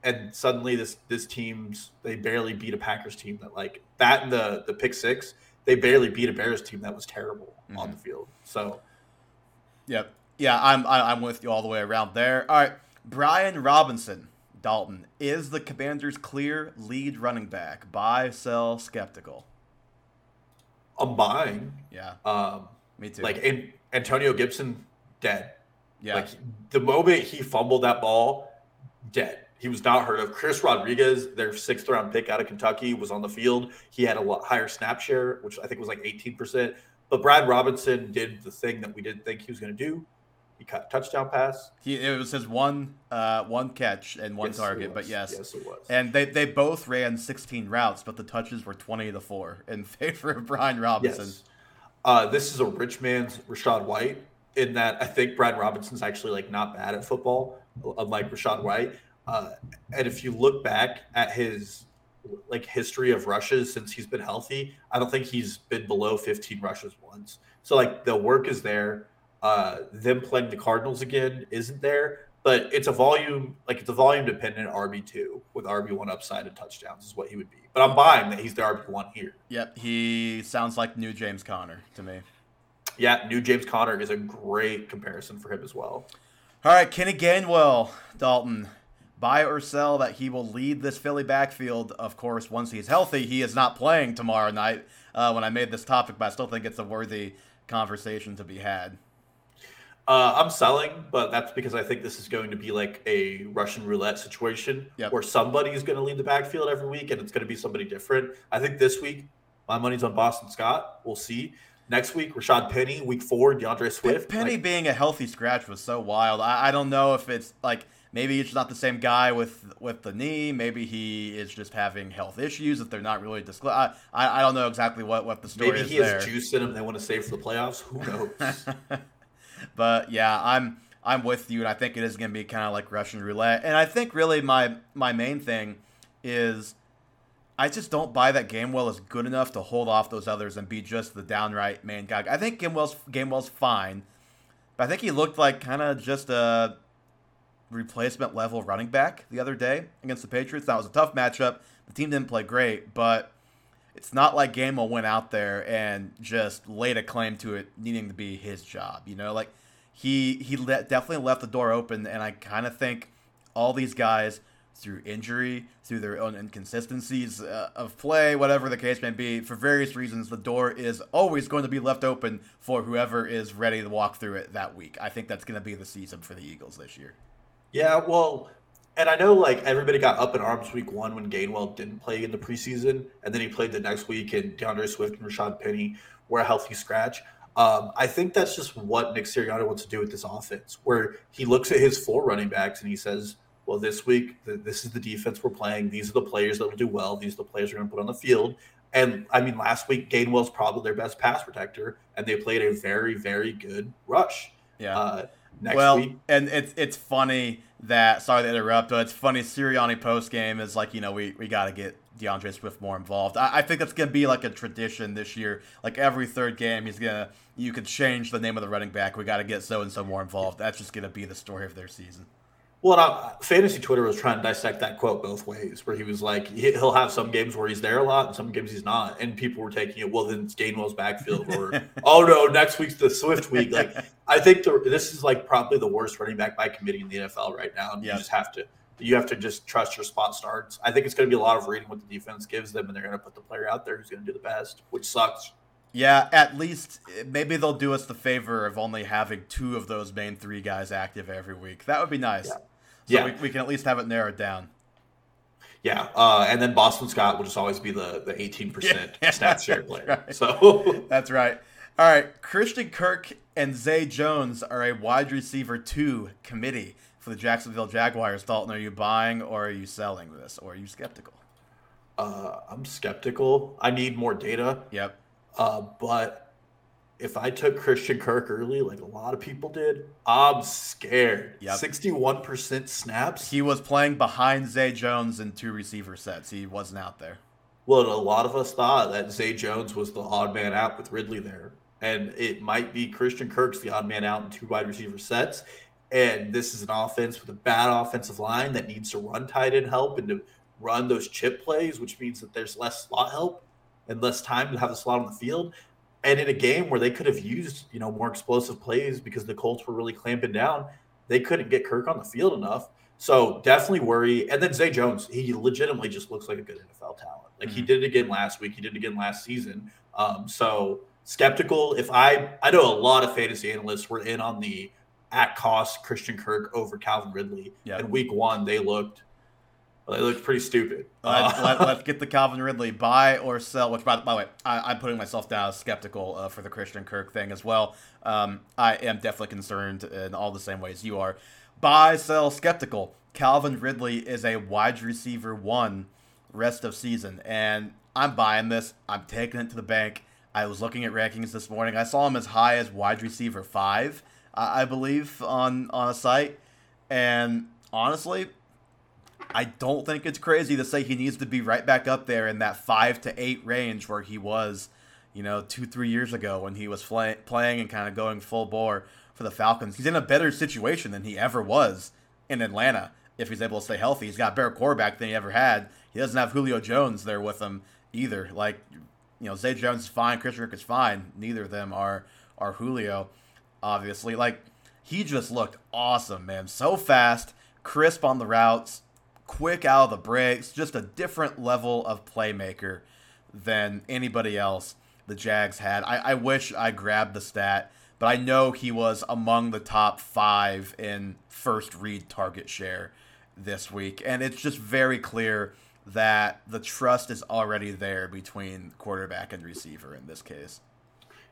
and suddenly this this team's – they barely beat a Packers team that, like, that and the, the pick six, they barely beat a Bears team that was terrible mm-hmm. on the field. So – Yep. Yeah, I'm I'm with you all the way around there. All right, Brian Robinson, Dalton, is the Commanders' clear lead running back. Buy, sell, skeptical. I'm buying. Yeah. Um, me too. Like, and Antonio Gibson, dead. Yeah. Like, the moment he fumbled that ball, dead. He was not heard of. Chris Rodriguez, their sixth round pick out of Kentucky, was on the field. He had a lot higher snap share, which I think was like eighteen percent. But Brian Robinson did the thing that we didn't think he was going to do. He caught a touchdown pass. He, it was his one uh, one catch and one yes, target, but yes. Yes, it was. And they, they both ran sixteen routes, but the touches were twenty to four in favor of Brian Robinson. Yes. Uh, this is a rich man's Rashad White in that I think Brian Robinson's actually, like, not bad at football, unlike Rashad White. Uh, and if you look back at his – like history of rushes since he's been healthy, I don't think he's been below fifteen rushes once. So, like, the work is there. Uh, them playing the Cardinals again isn't there, but it's a volume, like it's a volume dependent R B two with R B one upside and touchdowns is what he would be. But I'm buying that he's the R B one here. Yep, he sounds like new James Conner to me. Yeah, new James Conner is a great comparison for him as well. All right, Kenny Gainwell, Dalton. Buy or sell that he will lead this Philly backfield, of course, once he's healthy. He is not playing tomorrow night uh, when I made this topic, but I still think it's a worthy conversation to be had. Uh, I'm selling, but that's because I think this is going to be like a Russian roulette situation yep. where somebody is going to lead the backfield every week, and it's going to be somebody different. I think this week, my money's on Boston Scott. We'll see. Next week, Rashad Penny. Week four, DeAndre Swift. Penny like, being a healthy scratch was so wild. I, I don't know if it's like... Maybe it's not the same guy with, with the knee. Maybe he is just having health issues that they're not really disclosed. I I don't know exactly what, what the story Maybe is Maybe he there. Has juice in him they want to save for the playoffs. Who knows? But, yeah, I'm I'm with you, and I think it is going to be kind of like Russian roulette. And I think really my, my main thing is I just don't buy that Gainwell is good enough to hold off those others and be just the downright man guy. I think Gainwell's, Gainwell's fine, but I think he looked like kind of just a – replacement level running back the other day against the Patriots. That was a tough matchup. The team didn't play great, but it's not like Gainwell went out there and just laid a claim to it needing to be his job. You know, like he he let, definitely left the door open, and I kind of think all these guys through injury, through their own inconsistencies uh, of play, whatever the case may be, for various reasons, the door is always going to be left open for whoever is ready to walk through it that week. I think that's going to be the season for the Eagles this year. Yeah, well, And I know, like, everybody got up in arms week one when Gainwell didn't play in the preseason, and then he played the next week, and DeAndre Swift and Rashad Penny were a healthy scratch. Um, I think that's just what Nick Sirianni wants to do with this offense, where he looks at his four running backs and he says, well, this week, th- this is the defense we're playing. These are the players that will do well. These are the players we're going to put on the field. And, I mean, last week, Gainwell's probably their best pass protector, and they played a very, very good rush. Yeah. Uh, next well, week. And it's it's funny that, sorry to interrupt, but it's funny Sirianni post-game is like, you know, we, we got to get DeAndre Swift more involved. I, I think that's going to be like a tradition this year. Like every third game, he's going to, you could change the name of the running back. We got to get so-and-so more involved. That's just going to be the story of their season. Well, I, fantasy Twitter was trying to dissect that quote both ways, where he was like, he'll have some games where he's there a lot and some games he's not. And people were taking it, well, then it's Gainwell's backfield, or, oh, no, next week's the Swift week. Like, I think the, this is, like, probably the worst running back by committee in the N F L right now. And yep. you just have to you have to just trust your spot starts. I think it's going to be a lot of reading what the defense gives them, and they're going to put the player out there who's going to do the best, which sucks. Yeah, at least maybe they'll do us the favor of only having two of those main three guys active every week. That would be nice. Yeah. So yeah. We, we can at least have it narrowed down. Yeah, uh, and then Boston Scott will just always be the, the eighteen percent yeah. snap share player. Right. So that's right. All right, Christian Kirk and Zay Jones are a wide receiver two committee for the Jacksonville Jaguars. Dalton, are you buying or are you selling this, or are you skeptical? Uh, I'm skeptical. I need more data. Yep. Uh, but if I took Christian Kirk early, like a lot of people did, I'm scared. Yep. sixty-one percent snaps. He was playing behind Zay Jones in two receiver sets. He wasn't out there. Well, a lot of us thought that Zay Jones was the odd man out with Ridley there. And it might be Christian Kirk's the odd man out in two wide receiver sets. And this is an offense with a bad offensive line that needs to run tight end help and to run those chip plays, which means that there's less slot help and less time to have the slot on the field. And in a game where they could have used, you know, more explosive plays because the Colts were really clamping down, they couldn't get Kirk on the field enough. So definitely worry. And then Zay Jones, he legitimately just looks like a good N F L talent. Like mm-hmm. he did it again last week. He did it again last season. Um, so skeptical. If I, I know a lot of fantasy analysts were in on the at cost Christian Kirk over Calvin Ridley. Yep. And week one, they looked, Well, they look pretty stupid. Let's, uh, let's get the Calvin Ridley buy or sell, which, by, by the way, I, I'm putting myself down as skeptical uh, for the Christian Kirk thing as well. Um, I am definitely concerned in all the same ways you are. Buy, sell, skeptical. Calvin Ridley is a wide receiver one rest of season, and I'm buying this. I'm taking it to the bank. I was looking at rankings this morning. I saw him as high as wide receiver five, uh, I believe, on, on a site. And honestly, I don't think it's crazy to say he needs to be right back up there in that five to eight range where he was, you know, two, three years ago when he was fly- playing and kind of going full bore for the Falcons. He's in a better situation than he ever was in Atlanta if he's able to stay healthy. He's got a better quarterback than he ever had. He doesn't have Julio Jones there with him either. Like, you know, Zay Jones is fine. Christian Kirk is fine. Neither of them are, are Julio, obviously. Like, he just looked awesome, man. So fast, crisp on the routes, quick out of the breaks, just a different level of playmaker than anybody else the Jags had. I, I wish I grabbed the stat, but I know he was among the top five in first read target share this week. And it's just very clear that the trust is already there between quarterback and receiver in this case.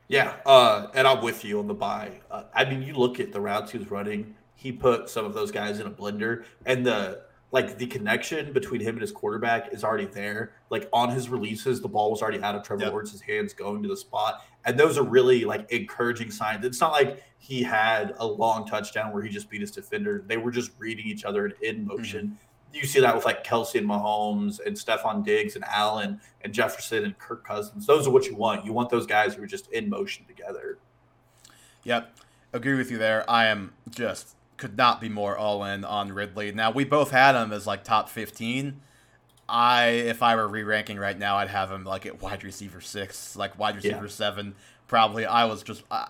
Yeah, uh, and I'm with you on the buy. Uh, I mean, you look at the routes he was running, he put some of those guys in a blender, and the Like, the connection between him and his quarterback is already there. Like, on his releases, the ball was already out of Trevor yep. Lawrence's hands going to the spot. And those are really, like, encouraging signs. It's not like he had a long touchdown where he just beat his defender. They were just reading each other and in motion. Mm-hmm. You see that with, like, Kelsey and Mahomes and Stephon Diggs and Allen and Jefferson and Kirk Cousins. Those are what you want. You want those guys who are just in motion together. Yep. Agree with you there. I am just... could not be more all in on Ridley. Now, we both had him as like top fifteen. I, if I were re-ranking right now, I'd have him like at wide receiver six, like wide receiver yeah. seven. Probably. I was just, uh,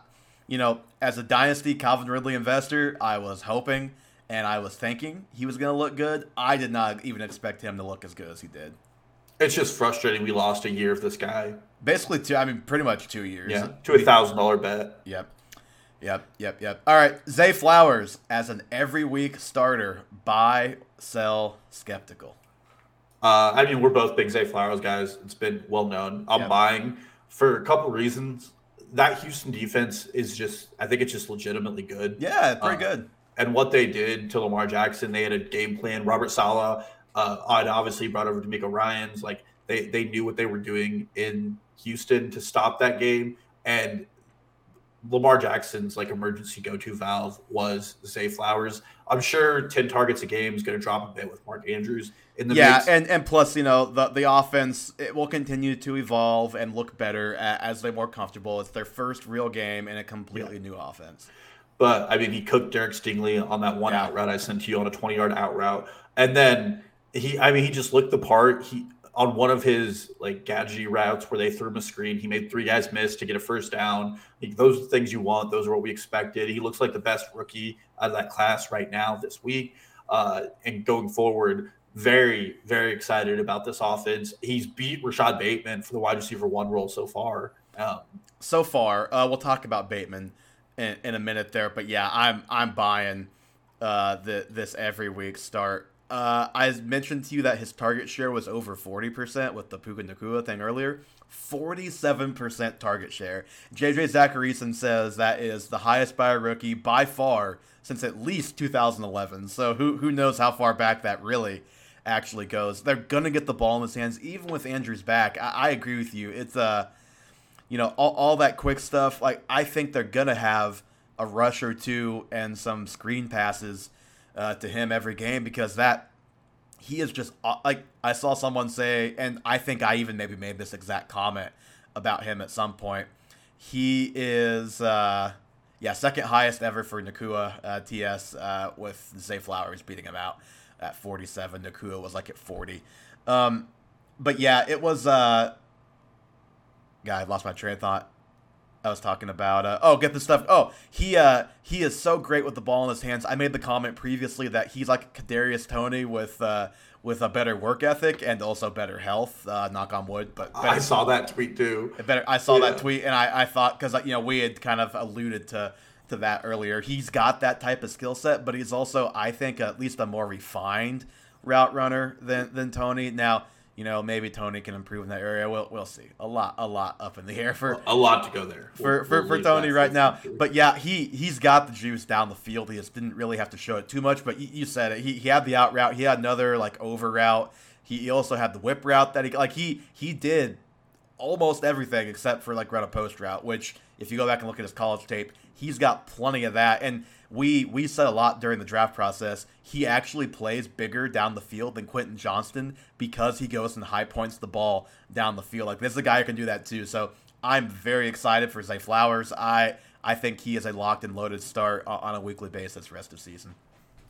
you know, as a dynasty Calvin Ridley investor, I was hoping and I was thinking he was going to look good. I did not even expect him to look as good as he did. It's just frustrating. We lost a year of this guy. Basically two, I mean, pretty much two years. Yeah, to a thousand dollar bet. Yep. Yep, yep, yep. All right, Zay Flowers as an every week starter. Buy, sell, skeptical. Uh, I mean, we're both big Zay Flowers guys. It's been well known. I'm yep. buying for a couple reasons. That Houston defense is just, I think it's just legitimately good. Yeah, pretty um, good. And what they did to Lamar Jackson, they had a game plan. Robert Saleh, uh, obviously brought over D'Amico Ryans. Like they, they knew what they were doing in Houston to stop that game. And Lamar Jackson's like emergency go-to valve was Zay Flowers. I'm sure ten targets a game is going to drop a bit with Mark Andrews in the yeah, mix. Yeah, and, and plus, you know, the, the offense, it will continue to evolve and look better as they're more comfortable. It's their first real game in a completely yeah. new offense. But, I mean, he cooked Derek Stingley on that one yeah. out route I sent to you on a twenty-yard out route. And then, he, I mean, he just looked the part. He on one of his, like, gadgety routes where they threw him a screen, he made three guys miss to get a first down. Like, those are the things you want. Those are what we expected. He looks like the best rookie out of that class right now this week. Uh, and going forward, very, very excited about this offense. He's beat Rashad Bateman for the wide receiver one role so far. Um, so far. Uh, we'll talk about Bateman in, in a minute there. But, yeah, I'm I'm buying uh, the, this every week start. Uh, I mentioned to you that his target share was over forty percent with the Puka Nacua thing earlier. forty-seven percent target share. J J Zacharyson says that is the highest by a rookie by far since at least two thousand eleven. So who who knows how far back that really actually goes. They're going to get the ball in his hands, even with Andrews back. I, I agree with you. It's, uh, you know, all, all that quick stuff. Like, I think they're going to have a rush or two and some screen passes Uh, to him every game, because that he is just like, I saw someone say, and I think I even maybe made this exact comment about him at some point. He is, uh, yeah, second highest ever for Nacua uh, T S uh, with Zay Flowers beating him out at forty-seven. Nacua was like at forty. Um, but yeah, it was, uh, God, I lost my train of thought. I was talking about, uh, oh, get this stuff. Oh, he uh, he is so great with the ball in his hands. I made the comment previously that he's like Kadarius Toney with uh, with a better work ethic and also better health. Uh, knock on wood. But better, I saw that tweet too. Better, I saw yeah. that tweet, and I, I thought, because you know we had kind of alluded to to that earlier. He's got that type of skill set, but he's also, I think, at least a more refined route runner than than Toney now. You know, maybe Toney can improve in that area. We'll we'll see. A lot, a lot up in the air for a lot to go there for we'll, for, we'll for Toney right now. But yeah, he he's got the juice down the field. He just didn't really have to show it too much. But you, you said it. He he had the out route. He had another like over route. He, he also had the whip route that he like he he did almost everything except for like run a post route. Which if you go back and look at his college tape, he's got plenty of that. And we we said a lot during the draft process. He actually plays bigger down the field than Quentin Johnston because he goes and high points the ball down the field. Like, this is a guy who can do that too. So I'm very excited for Zay Flowers. I I think he is a locked and loaded start on a weekly basis rest of season.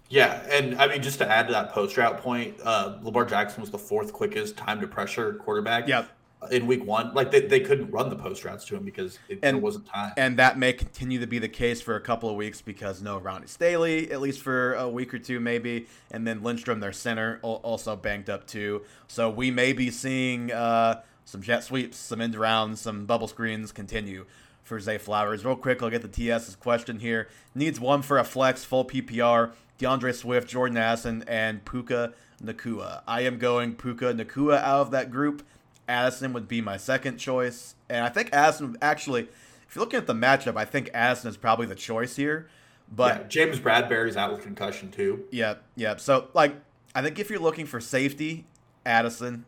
Yeah, and I mean, just to add to that post route point, uh, Lamar Jackson was the fourth quickest time to pressure quarterback. Yep. In week one, like they, they couldn't run the post routes to him because it, and, there wasn't time. And that may continue to be the case for a couple of weeks because no Ronnie Stanley, at least for a week or two maybe. And then Lindstrom, their center, also banged up too. So we may be seeing uh, some jet sweeps, some end rounds, some bubble screens continue for Zay Flowers. Real quick, I'll get the TS's question here. Needs one for a flex, full P P R. DeAndre Swift, Jordan Addison, and Puka Nacua. I am going Puka Nacua out of that group. Addison would be my second choice. And I think Addison, actually, if you're looking at the matchup, I think Addison is probably the choice here. But yeah, James Bradbury's out with concussion too. Yeah, yeah. So, like, I think if you're looking for safety, Addison.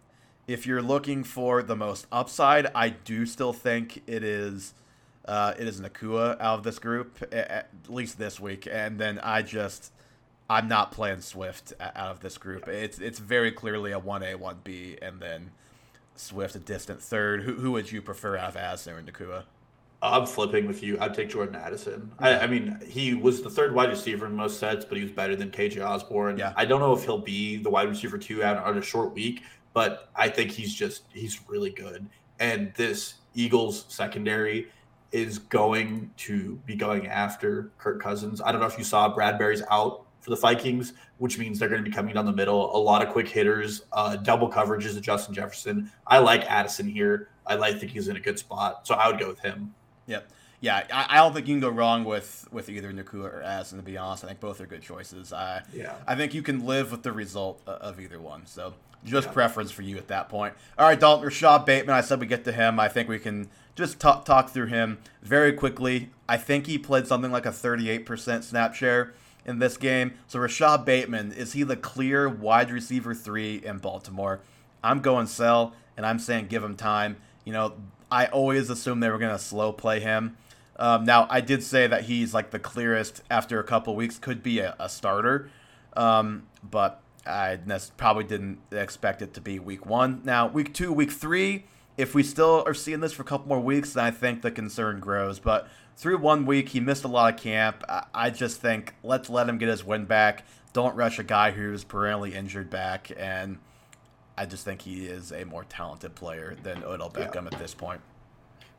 If you're looking for the most upside, I do still think it is uh, it is Nacua out of this group, at least this week. And then I just... I'm not playing Swift out of this group. It's, it's very clearly a one A, one B, and then... Swift a distant third. Who who would you prefer out of Addison or Nacua? I'm flipping with you. I'd take Jordan Addison. I, I mean, he was the third wide receiver in most sets, but he was better than K J Osborne. Yeah. I don't know if he'll be the wide receiver two out on a short week, but I think he's just he's really good. And this Eagles secondary is going to be going after Kirk Cousins. I don't know if you saw Bradbury's out for the Vikings, which means they're going to be coming down the middle. A lot of quick hitters, uh, double coverages of Justin Jefferson. I like Addison here. I like think he's in a good spot, so I would go with him. Yep. Yeah, I, I don't think you can go wrong with, with either Nacua or Addison, to be honest. I think both are good choices. I yeah. I think you can live with the result of either one. So just yeah. preference for you at that point. All right, Dalton, Rashad Bateman, I said we get to him. I think we can just talk, talk through him very quickly. I think he played something like a thirty-eight percent snap share in this game. So Rashad Bateman, is he the clear wide receiver three in Baltimore? I'm going sell, and I'm saying give him time. You know, I always assumed they were going to slow play him. Um, now, I did say that he's like the clearest after a couple weeks, could be a, a starter, um, but I probably didn't expect it to be week one. Now, week two, week three, if we still are seeing this for a couple more weeks, then I think the concern grows. But through one week, he missed a lot of camp. I, I just think let's let him get his win back. Don't rush a guy who's perennially injured back, and I just think he is a more talented player than Odell Beckham yeah. at this point.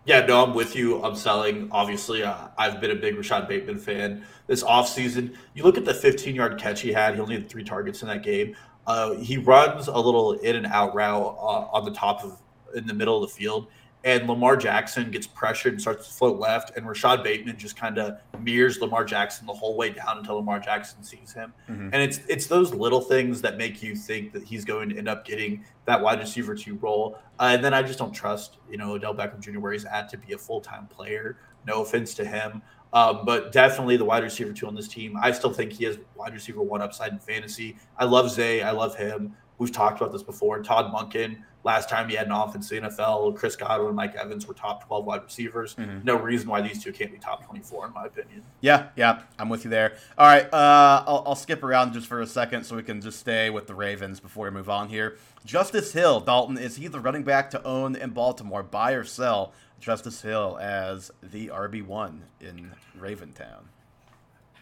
Yeah, no, I'm with you. I'm selling. Obviously, uh, I've been a big Rashad Bateman fan this offseason. You look at the fifteen-yard catch he had. He only had three targets in that game. Uh, he runs a little in-and-out route uh, on the top of in the middle of the field, and Lamar Jackson gets pressured and starts to float left, and Rashad Bateman just kind of mirrors Lamar Jackson the whole way down until Lamar Jackson sees him. Mm-hmm. And it's it's those little things that make you think that he's going to end up getting that wide receiver two role. Uh, and then I just don't trust, you know, Odell Beckham Junior where he's at to be a full-time player. No offense to him. Um, but definitely the wide receiver two on this team. I still think he has wide receiver one upside in fantasy. I love Zay. I love him. We've talked about this before. Todd Monken, last time he had an offense in the N F L, Chris Godwin and Mike Evans were top twelve wide receivers. Mm-hmm. No reason why these two can't be top twenty-four, in my opinion. Yeah, yeah, I'm with you there. All right, uh, I'll, I'll skip around just for a second so we can just stay with the Ravens before we move on here. Justice Hill, Dalton, is he the running back to own in Baltimore? Buy or sell Justice Hill as the R B one in Raventown?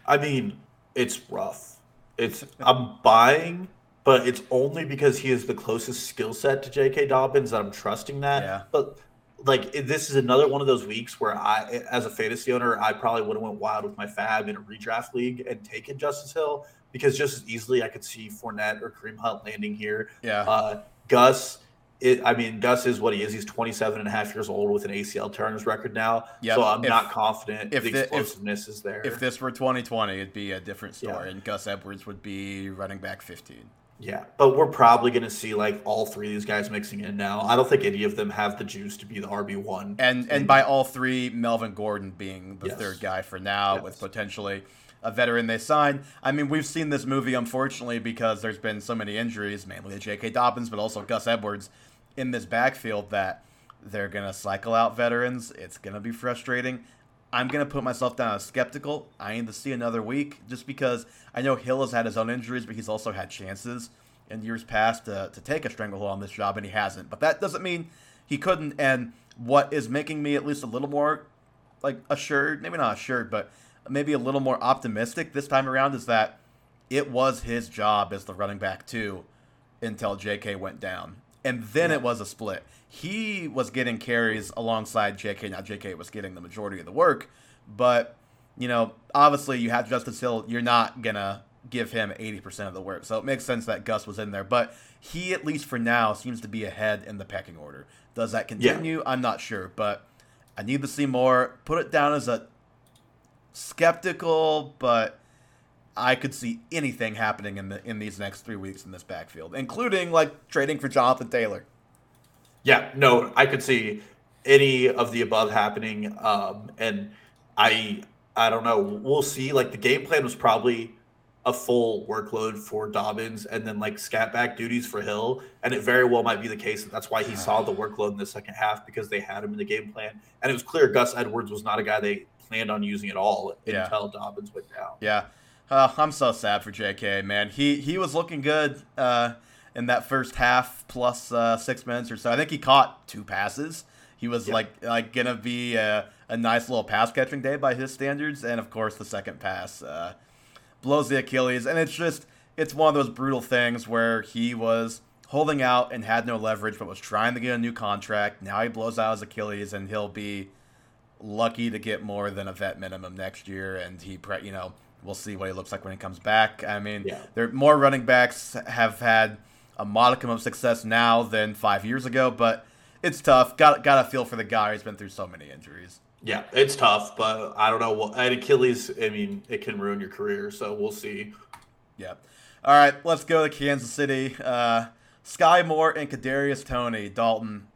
I mean, it's rough. It's I'm buying... But it's only because he is the closest skill set to J K. Dobbins that I'm trusting that. Yeah. But, like, this is another one of those weeks where I, as a fantasy owner, I probably would have went wild with my fab in a redraft league and taken Justice Hill because just as easily I could see Fournette or Kareem Hunt landing here. Yeah. Uh, Gus, it, I mean, Gus is what he is. He's twenty-seven and a half years old with an A C L tear on his record now. Yep. So I'm if, not confident if the, the explosiveness if, is there. If this were twenty twenty, it'd be a different story, yeah. and Gus Edwards would be running back fifteen. Yeah, but we're probably going to see like all three of these guys mixing in now. I don't think any of them have the juice to be the R B one. And and by all three, Melvin Gordon being the yes. third guy for now yes. with potentially a veteran they signed. I mean, we've seen this movie, unfortunately, because there's been so many injuries, mainly to J K. Dobbins, but also Gus Edwards in this backfield that they're going to cycle out veterans. It's going to be frustrating. I'm going to put myself down as skeptical. I need to see another week just because I know Hill has had his own injuries, but he's also had chances in years past to, to take a stranglehold on this job, and he hasn't. But that doesn't mean he couldn't. And what is making me at least a little more like assured, maybe not assured, but maybe a little more optimistic this time around is that it was his job as the running back too until J K went down. And then yeah. it was a split. He was getting carries alongside J K. Now, J K was getting the majority of the work. But, you know, obviously you have Justice Hill. You're not going to give him eighty percent of the work. So it makes sense that Gus was in there. But he, at least for now, seems to be ahead in the pecking order. Does that continue? Yeah. I'm not sure. But I need to see more. Put it down as a skeptical, but... I could see anything happening in the in these next three weeks in this backfield, including like trading for Jonathan Taylor. Yeah, no, I could see any of the above happening, um, and I I don't know. We'll see. Like the game plan was probably a full workload for Dobbins, and then like scat back duties for Hill, and it very well might be the case that that's why he saw the workload in the second half because they had him in the game plan, and it was clear Gus Edwards was not a guy they planned on using at all until yeah. Dobbins went down. Yeah. Uh, I'm so sad for J K, man. He he was looking good uh, in that first half plus uh, six minutes or so. I think he caught two passes. He was yep. like like gonna be a, a nice little pass catching day by his standards, and of course the second pass uh, blows the Achilles. And it's just it's one of those brutal things where he was holding out and had no leverage, but was trying to get a new contract. Now he blows out his Achilles, and he'll be lucky to get more than a vet minimum next year. And he pre- you know. We'll see what he looks like when he comes back. I mean, yeah. there more running backs have had a modicum of success now than five years ago, but it's tough. Got got a feel for the guy who's been through so many injuries. Yeah, it's tough, but I don't know. Well, at Achilles, I mean, it can ruin your career, so we'll see. Yeah. All right, let's go to Kansas City. Uh, Sky Moore and Kadarius Toney. Dalton,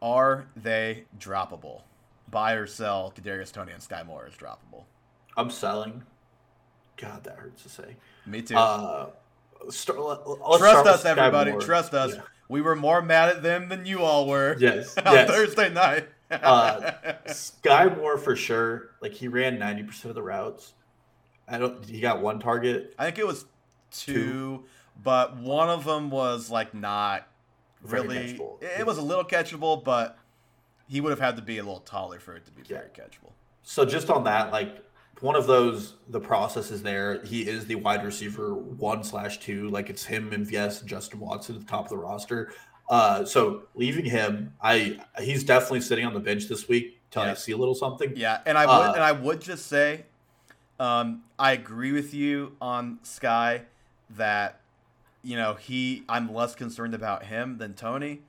are they droppable? Buy or sell Kadarius Toney and Sky Moore is droppable. I'm selling. God, that hurts to say. Me too. Uh, start, Trust us, everybody. Moore. Trust us. Yeah. We were more mad at them than you all were. Yes. on yes. Thursday night. uh, Sky Moore for sure. Like, he ran ninety percent of the routes. I don't. He got one target. I think it was two, two. But one of them was like not very really. Catchable. It, it was a little catchable, but he would have had to be a little taller for it to be yeah. very catchable. So just on that, like one of those, the process is there. He is the wide receiver one slash two. Like it's him, M V S, Justin Watson at the top of the roster. Uh, so leaving him, I he's definitely sitting on the bench this week till yeah. I see a little something. Yeah, and I would uh, and I would just say, um, I agree with you on Sky that you know he I'm less concerned about him than Toney.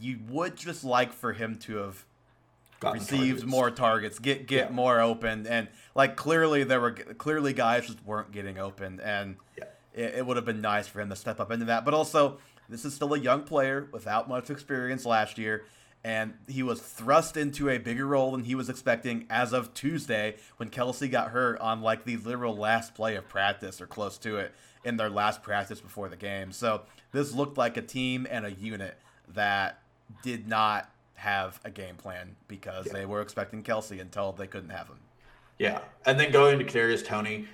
You would just like for him to have received targets. more targets, get get yeah. more open, and like clearly there were clearly guys just weren't getting open, and yeah. it, it would have been nice for him to step up into that, but also. This is still a young player without much experience last year, and he was thrust into a bigger role than he was expecting as of Tuesday when Kelsey got hurt on like the literal last play of practice or close to it in their last practice before the game. So this looked like a team and a unit that did not have a game plan because yeah. they were expecting Kelsey until they couldn't have him. Yeah, and then going to Kadarius Toney,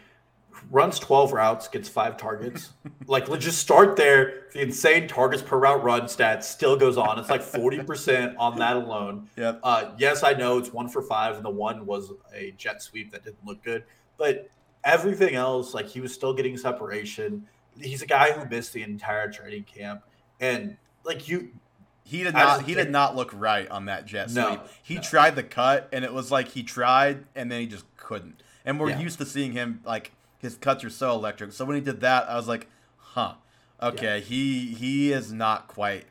runs twelve routes, gets five targets. Like, let's just start there. The insane targets per route run stat still goes on. It's like forty percent on that alone. Yep. Uh, yes, I know it's one for five, and the one was a jet sweep that didn't look good. But everything else, like, he was still getting separation. He's a guy who missed the entire training camp. And, like, you – He did not. He did not look right on that jet sweep. No, he no. tried the cut, and it was like he tried, and then he just couldn't. And we're yeah. used to seeing him, like – his cuts are so electric. So when he did that, I was like, huh, okay, yeah. he he is not quite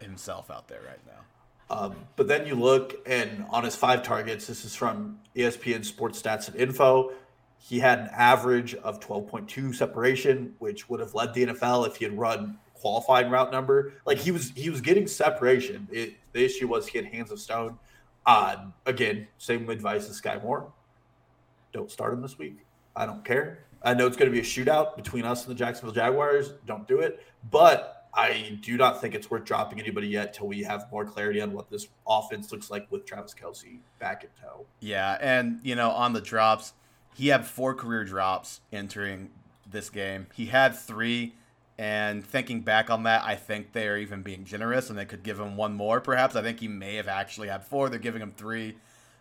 himself out there right now. Um, but then you look, and on his five targets, this is from E S P N Sports Stats and Info, he had an average of twelve point two separation, which would have led the N F L if he had run qualifying route number. Like, he was he was getting separation. It, the issue was he had hands of stone. Uh, again, same advice as Sky Moore. Don't start him this week. I don't care. I know it's going to be a shootout between us and the Jacksonville Jaguars. Don't do it. But I do not think it's worth dropping anybody yet till we have more clarity on what this offense looks like with Travis Kelce back in tow. Yeah, and, you know, on the drops, he had four career drops entering this game. He had three, and thinking back on that, I think they are even being generous, and they could give him one more perhaps. I think he may have actually had four. They're giving him three.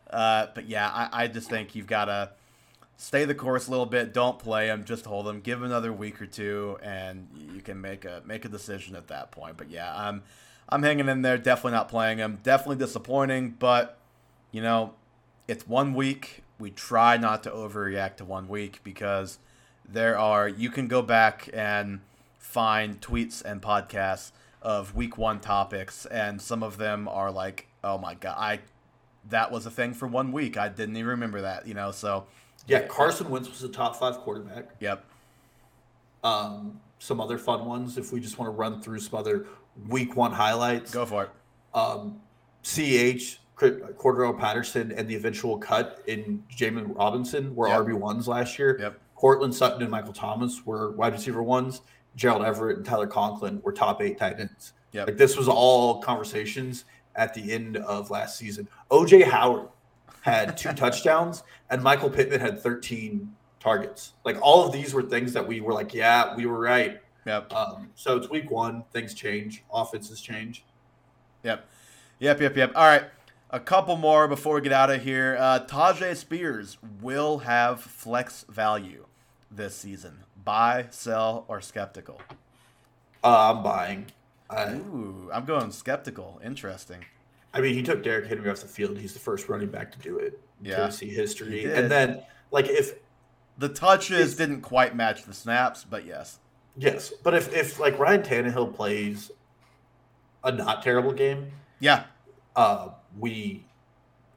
Uh, but, yeah, I, I just think you've got to – stay the course a little bit. Don't play him. Just hold him. Give him another week or two, and you can make a make a decision at that point. But yeah, I'm I'm hanging in there. Definitely not playing him. Definitely disappointing. But you know, it's one week. We try not to overreact to one week because there are. You can go back and find tweets and podcasts of week one topics, and some of them are like, "Oh my god, I that was a thing for one week. I didn't even remember that." You know, so. Yeah, Carson Wentz was a top five quarterback. Yep. Um, some other fun ones, if we just want to run through some other week one highlights. Go for it. Um, C H, Cordero Patterson, and the eventual cut in Jamin Robinson were yep. R B ones last year. Yep. Cortland Sutton and Michael Thomas were wide receiver ones. Gerald Everett and Tyler Conklin were top eight tight ends. Yep. Like, this was all conversations at the end of last season. O J Howard had two touchdowns, and Michael Pittman had thirteen targets. Like, all of these were things that we were like, yeah, we were right. Yep. Um, so it's week one. Things change. Offenses change. Yep. Yep, yep, yep. All right. A couple more before we get out of here. Uh, Tajay Spears will have flex value this season. Buy, sell, or skeptical? Uh, I'm buying. I- Ooh, I'm going skeptical. Interesting. I mean, he took Derrick Henry off the field. He's the first running back to do it. Yeah. Tennessee history. And then, like, if the touches if, didn't quite match the snaps, but yes. Yes. But if, if like, Ryan Tannehill plays a not terrible game, yeah, uh, we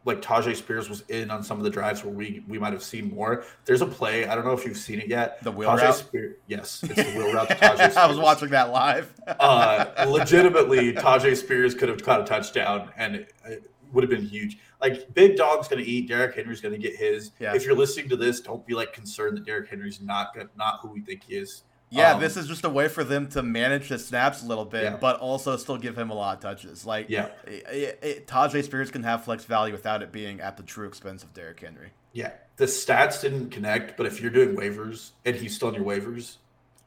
like Tajay Spears was in on some of the drives where we we might have seen more. There's a play. I don't know if you've seen it yet. The wheel Tajay route? Spear- yes, it's the wheel route to Tajay Spears. I was watching that live. uh, legitimately, Tajay Spears could have caught a touchdown, and it, it would have been huge. Like, Big Dog's going to eat. Derrick Henry's going to get his. Yeah. If you're listening to this, don't be, like, concerned that Derrick Henry's not not who we think he is. Yeah, um, this is just a way for them to manage the snaps a little bit, yeah. but also still give him a lot of touches. Like, yeah. it, it, it, Tajay Spears can have flex value without it being at the true expense of Derrick Henry. Yeah, the stats didn't connect, but if you're doing waivers and he's still on your waivers,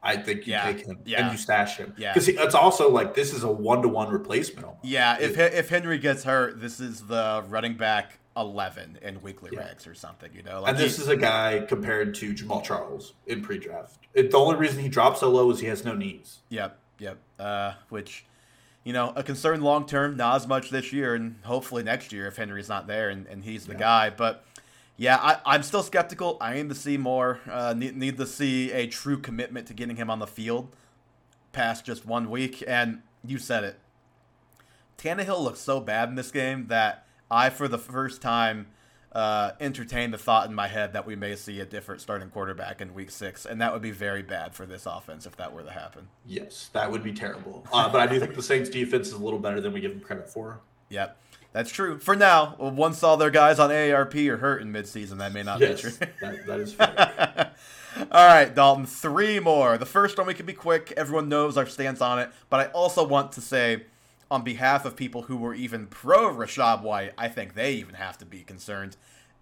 I think you yeah. take him yeah. and you stash him. Because yeah. it's also like this is a one-to-one replacement. Almost. Yeah, if it, if Henry gets hurt, this is the running back eleven in weekly yeah. regs or something, you know? Like, and this he, is a guy compared to Jamal Charles in pre-draft. It, the only reason he dropped so low is he has no knees. Yep, yep. Uh, which, you know, a concern long-term, not as much this year and hopefully next year if Henry's not there and, and he's the yeah. guy. But, yeah, I, I'm still skeptical. I need to see more. Uh, need, need to see a true commitment to getting him on the field past just one week. And you said it. Tannehill looks so bad in this game that I, for the first time, uh, entertained the thought in my head that we may see a different starting quarterback in week six, and that would be very bad for this offense if that were to happen. Yes, that would be terrible. Uh, but I do think the Saints' defense is a little better than we give them credit for. Yep, that's true. For now, once all their guys on A A R P are hurt in midseason, that may not yes, be true. that, that is fair. All right, Dalton, three more. The first one, we can be quick. Everyone knows our stance on it, but I also want to say, on behalf of people who were even pro-Rachaad White, I think they even have to be concerned.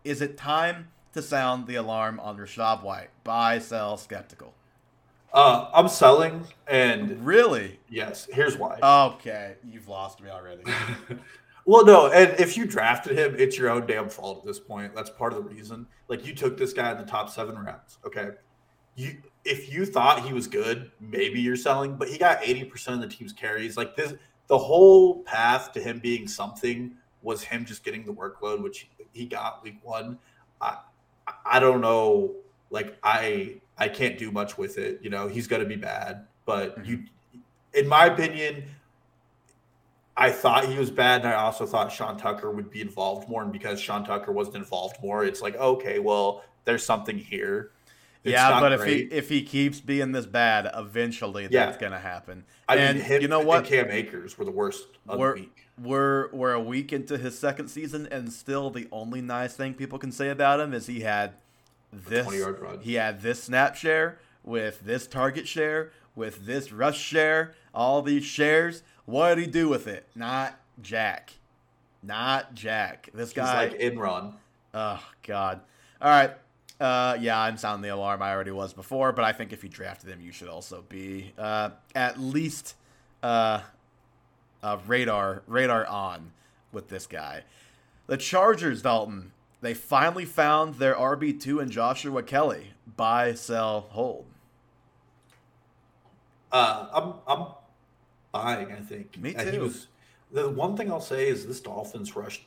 Is it time to sound the alarm on Rachaad White? Buy, sell, skeptical. Uh, I'm selling, and... Really? Yes, here's why. Okay, you've lost me already. Well, no, and if you drafted him, it's your own damn fault at this point. That's part of the reason. Like, you took this guy in the top seven rounds, okay? You... If you thought he was good, maybe you're selling, but he got eighty percent of the team's carries. Like, this... The whole path to him being something was him just getting the workload, which he got week one. I I don't know. Like, I I can't do much with it. You know, he's going to be bad. But you, in my opinion, I thought he was bad, and I also thought Sean Tucker would be involved more. And because Sean Tucker wasn't involved more, it's like, okay, well, there's something here. It's yeah, but great. if he if he keeps being this bad, eventually yeah. that's gonna happen. I and mean, him you know what? And Cam Akers were the worst of we're, the week. We're we're a week into his second season, and still the only nice thing people can say about him is he had this he had this snap share with this target share with this rush share, all these shares. What did he do with it? Not Jack. Not Jack. This guy. He's like Enron. Oh God. All right. Uh, yeah, I'm sounding the alarm. I already was before, but I think if you drafted him, you should also be uh, at least uh, uh, radar radar on with this guy. The Chargers, Dalton, they finally found their R B two in Joshua Kelly. Buy, sell, hold. Uh, I'm I'm buying. I think me too. He was, the one thing I'll say is this Dolphins rush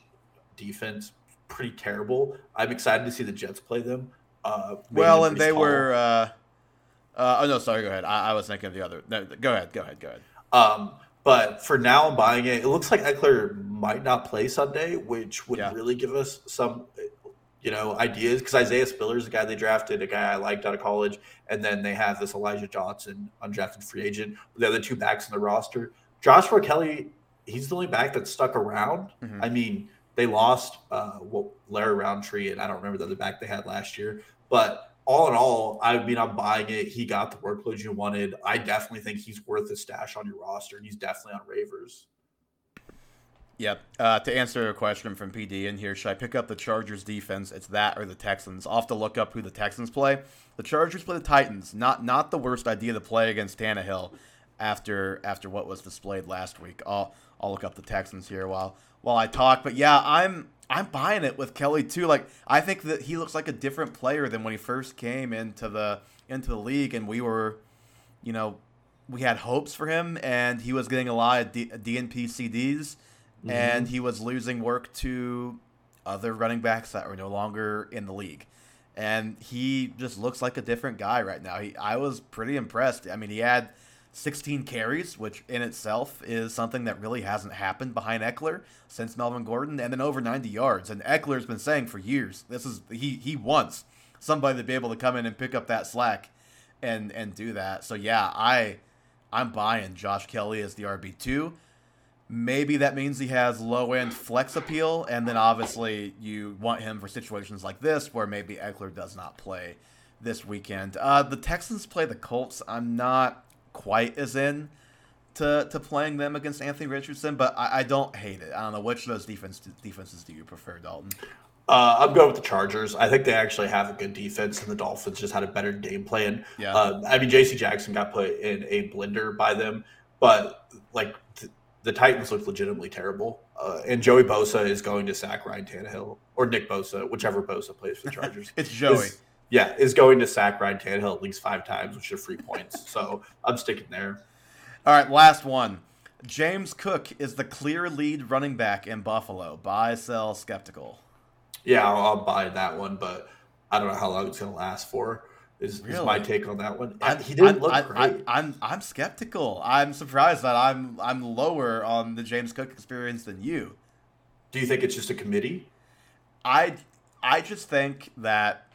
defense pretty terrible. I'm excited to see the Jets play them. Uh, well, and they tall. were. Uh, uh, oh no, sorry. Go ahead. I, I was thinking of the other. No, go ahead. Go ahead. Go ahead. Um, but for now, I'm buying it. It looks like Eckler might not play Sunday, which would yeah. really give us some, you know, ideas. Because Isaiah Spiller's a guy they drafted, a guy I liked out of college, and then they have this Elijah Johnson, undrafted free agent. The other two backs in the roster. Joshua Kelly, he's the only back that stuck around. Mm-hmm. I mean. They lost uh, well, Larry Roundtree, and I don't remember the other back they had last year. But all in all, I mean, I'm buying it. He got the workload you wanted. I definitely think he's worth a stash on your roster, and he's definitely on waivers. Yep. Uh, to answer a question from P D in here, should I pick up the Chargers defense? It's that or the Texans. I'll have to look up who the Texans play. The Chargers play the Titans. Not not the worst idea to play against Tannehill after after what was displayed last week. I'll I'll look up the Texans here while. While I talk, but yeah, I'm I'm buying it with Kelly too. Like, I think that he looks like a different player than when he first came into the into the league, and we were, you know, we had hopes for him, and he was getting a lot of D- DNP C Ds, mm-hmm. and he was losing work to other running backs that were no longer in the league, and he just looks like a different guy right now. He I was pretty impressed. I mean, he had sixteen carries, which in itself is something that really hasn't happened behind Eckler since Melvin Gordon, and then over ninety yards. And Eckler's been saying for years, this is he he wants somebody to be able to come in and pick up that slack and and do that. So yeah, I I'm buying Josh Kelly as the R B two. Maybe that means he has low-end flex appeal, and then obviously you want him for situations like this where maybe Eckler does not play this weekend. Uh, the Texans play the Colts. I'm not quite as in to to playing them against Anthony Richardson, but I, I don't hate it. I don't know. Which of those defense, defenses do you prefer, Dalton? Uh, I'm going with the Chargers. I think they actually have a good defense, and the Dolphins just had a better game plan. Yeah. Uh, I mean, J C Jackson got put in a blender by them, but like th- the Titans look legitimately terrible. Uh, and Joey Bosa is going to sack Ryan Tannehill, or Nick Bosa, whichever Bosa plays for the Chargers. It's Joey. Is, yeah, is going to sack Ryan Tannehill at least five times, which are free points. So I'm sticking there. All right, last one. James Cook is the clear lead running back in Buffalo. Buy, sell, skeptical. Yeah, I'll, I'll buy that one, but I don't know how long it's going to last for. Is, really? is my take on that one? I, he didn't I, look I, great. I, I, I'm I'm skeptical. I'm surprised that I'm I'm lower on the James Cook experience than you. Do you think it's just a committee? I I just think that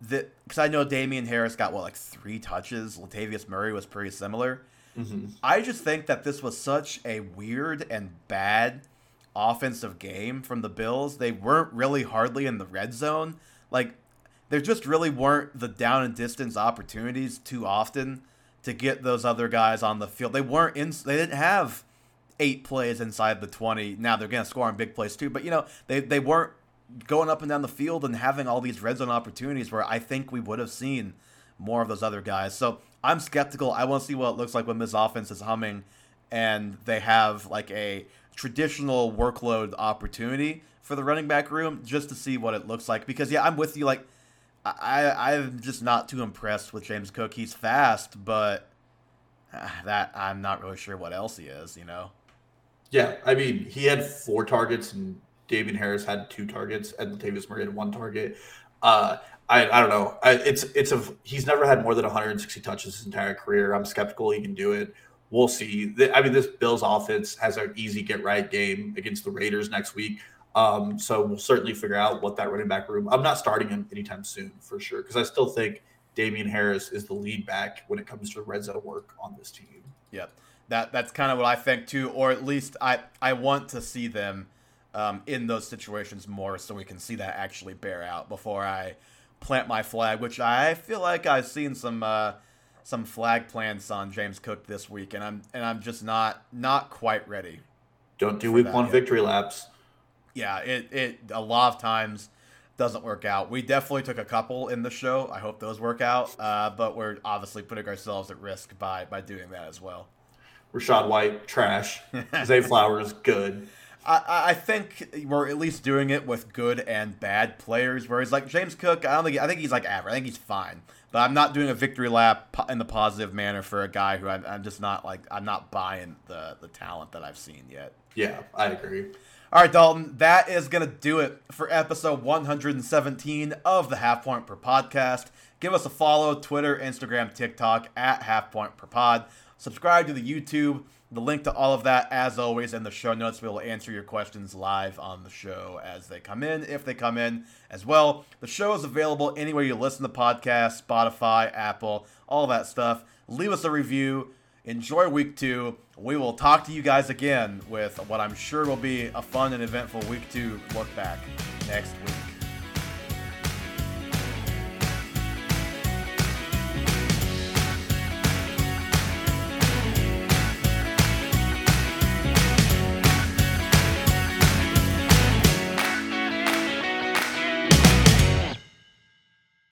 that because I know Damian Harris got what like three touches. Latavius Murray was pretty similar. Mm-hmm. I just think that this was such a weird and bad offensive game from the Bills. They weren't really hardly in the red zone. Like, there just really weren't the down and distance opportunities too often to get those other guys on the field. They weren't in, they didn't have eight plays inside the twenty. Now they're going to score on big plays too, but you know, they, they weren't going up and down the field and having all these red zone opportunities where I think we would have seen more of those other guys. So I'm skeptical. I want to see what it looks like when this offense is humming and they have like a traditional workload opportunity for the running back room, just to see what it looks like. Because yeah, I'm with you. Like I, I'm just not too impressed with James Cook. He's fast, but that I'm not really sure what else he is, you know? Yeah. I mean, he had four targets and Damian Harris had two targets and Latavius Murray had one target. Uh, I, I don't know. I, it's, it's a, he's never had more than one hundred sixty touches his entire career. I'm skeptical he can do it. We'll see. I mean, this Bills offense has an easy get-right game against the Raiders next week, um, so we'll certainly figure out what that running back room – I'm not starting him anytime soon for sure, because I still think Damian Harris is the lead back when it comes to red zone work on this team. Yep, that that's kind of what I think too, or at least I, I want to see them um, in those situations more so we can see that actually bear out before I plant my flag, which I feel like I've seen some uh, – some flag plans on James Cook this week, and I'm and I'm just not not quite ready. Don't do week one yet. Victory laps. Yeah, it, it a lot of times doesn't work out. We definitely took a couple in the show. I hope those work out, uh, but we're obviously putting ourselves at risk by by doing that as well. Rashad White, trash. Zay Flowers, good. I, I think we're at least doing it with good and bad players, where he's like, James Cook, I don't think I think he's like average. I think he's fine. But I'm not doing a victory lap in the positive manner for a guy who I'm, I'm just not like I'm not buying the, the talent that I've seen yet. Yeah, I agree. All right, Dalton, that is going to do it for episode one hundred seventeen of the Half Point Per Podcast. Give us a follow, Twitter, Instagram, TikTok, at Half Point Per Pod. Subscribe to the YouTube. The link to all of that, as always, in the show notes. We'll answer your questions live on the show as they come in, if they come in as well. The show is available anywhere you listen to podcasts, Spotify, Apple, all that stuff. Leave us a review. Enjoy week two. We will talk to you guys again with what I'm sure will be a fun and eventful week two look back next week.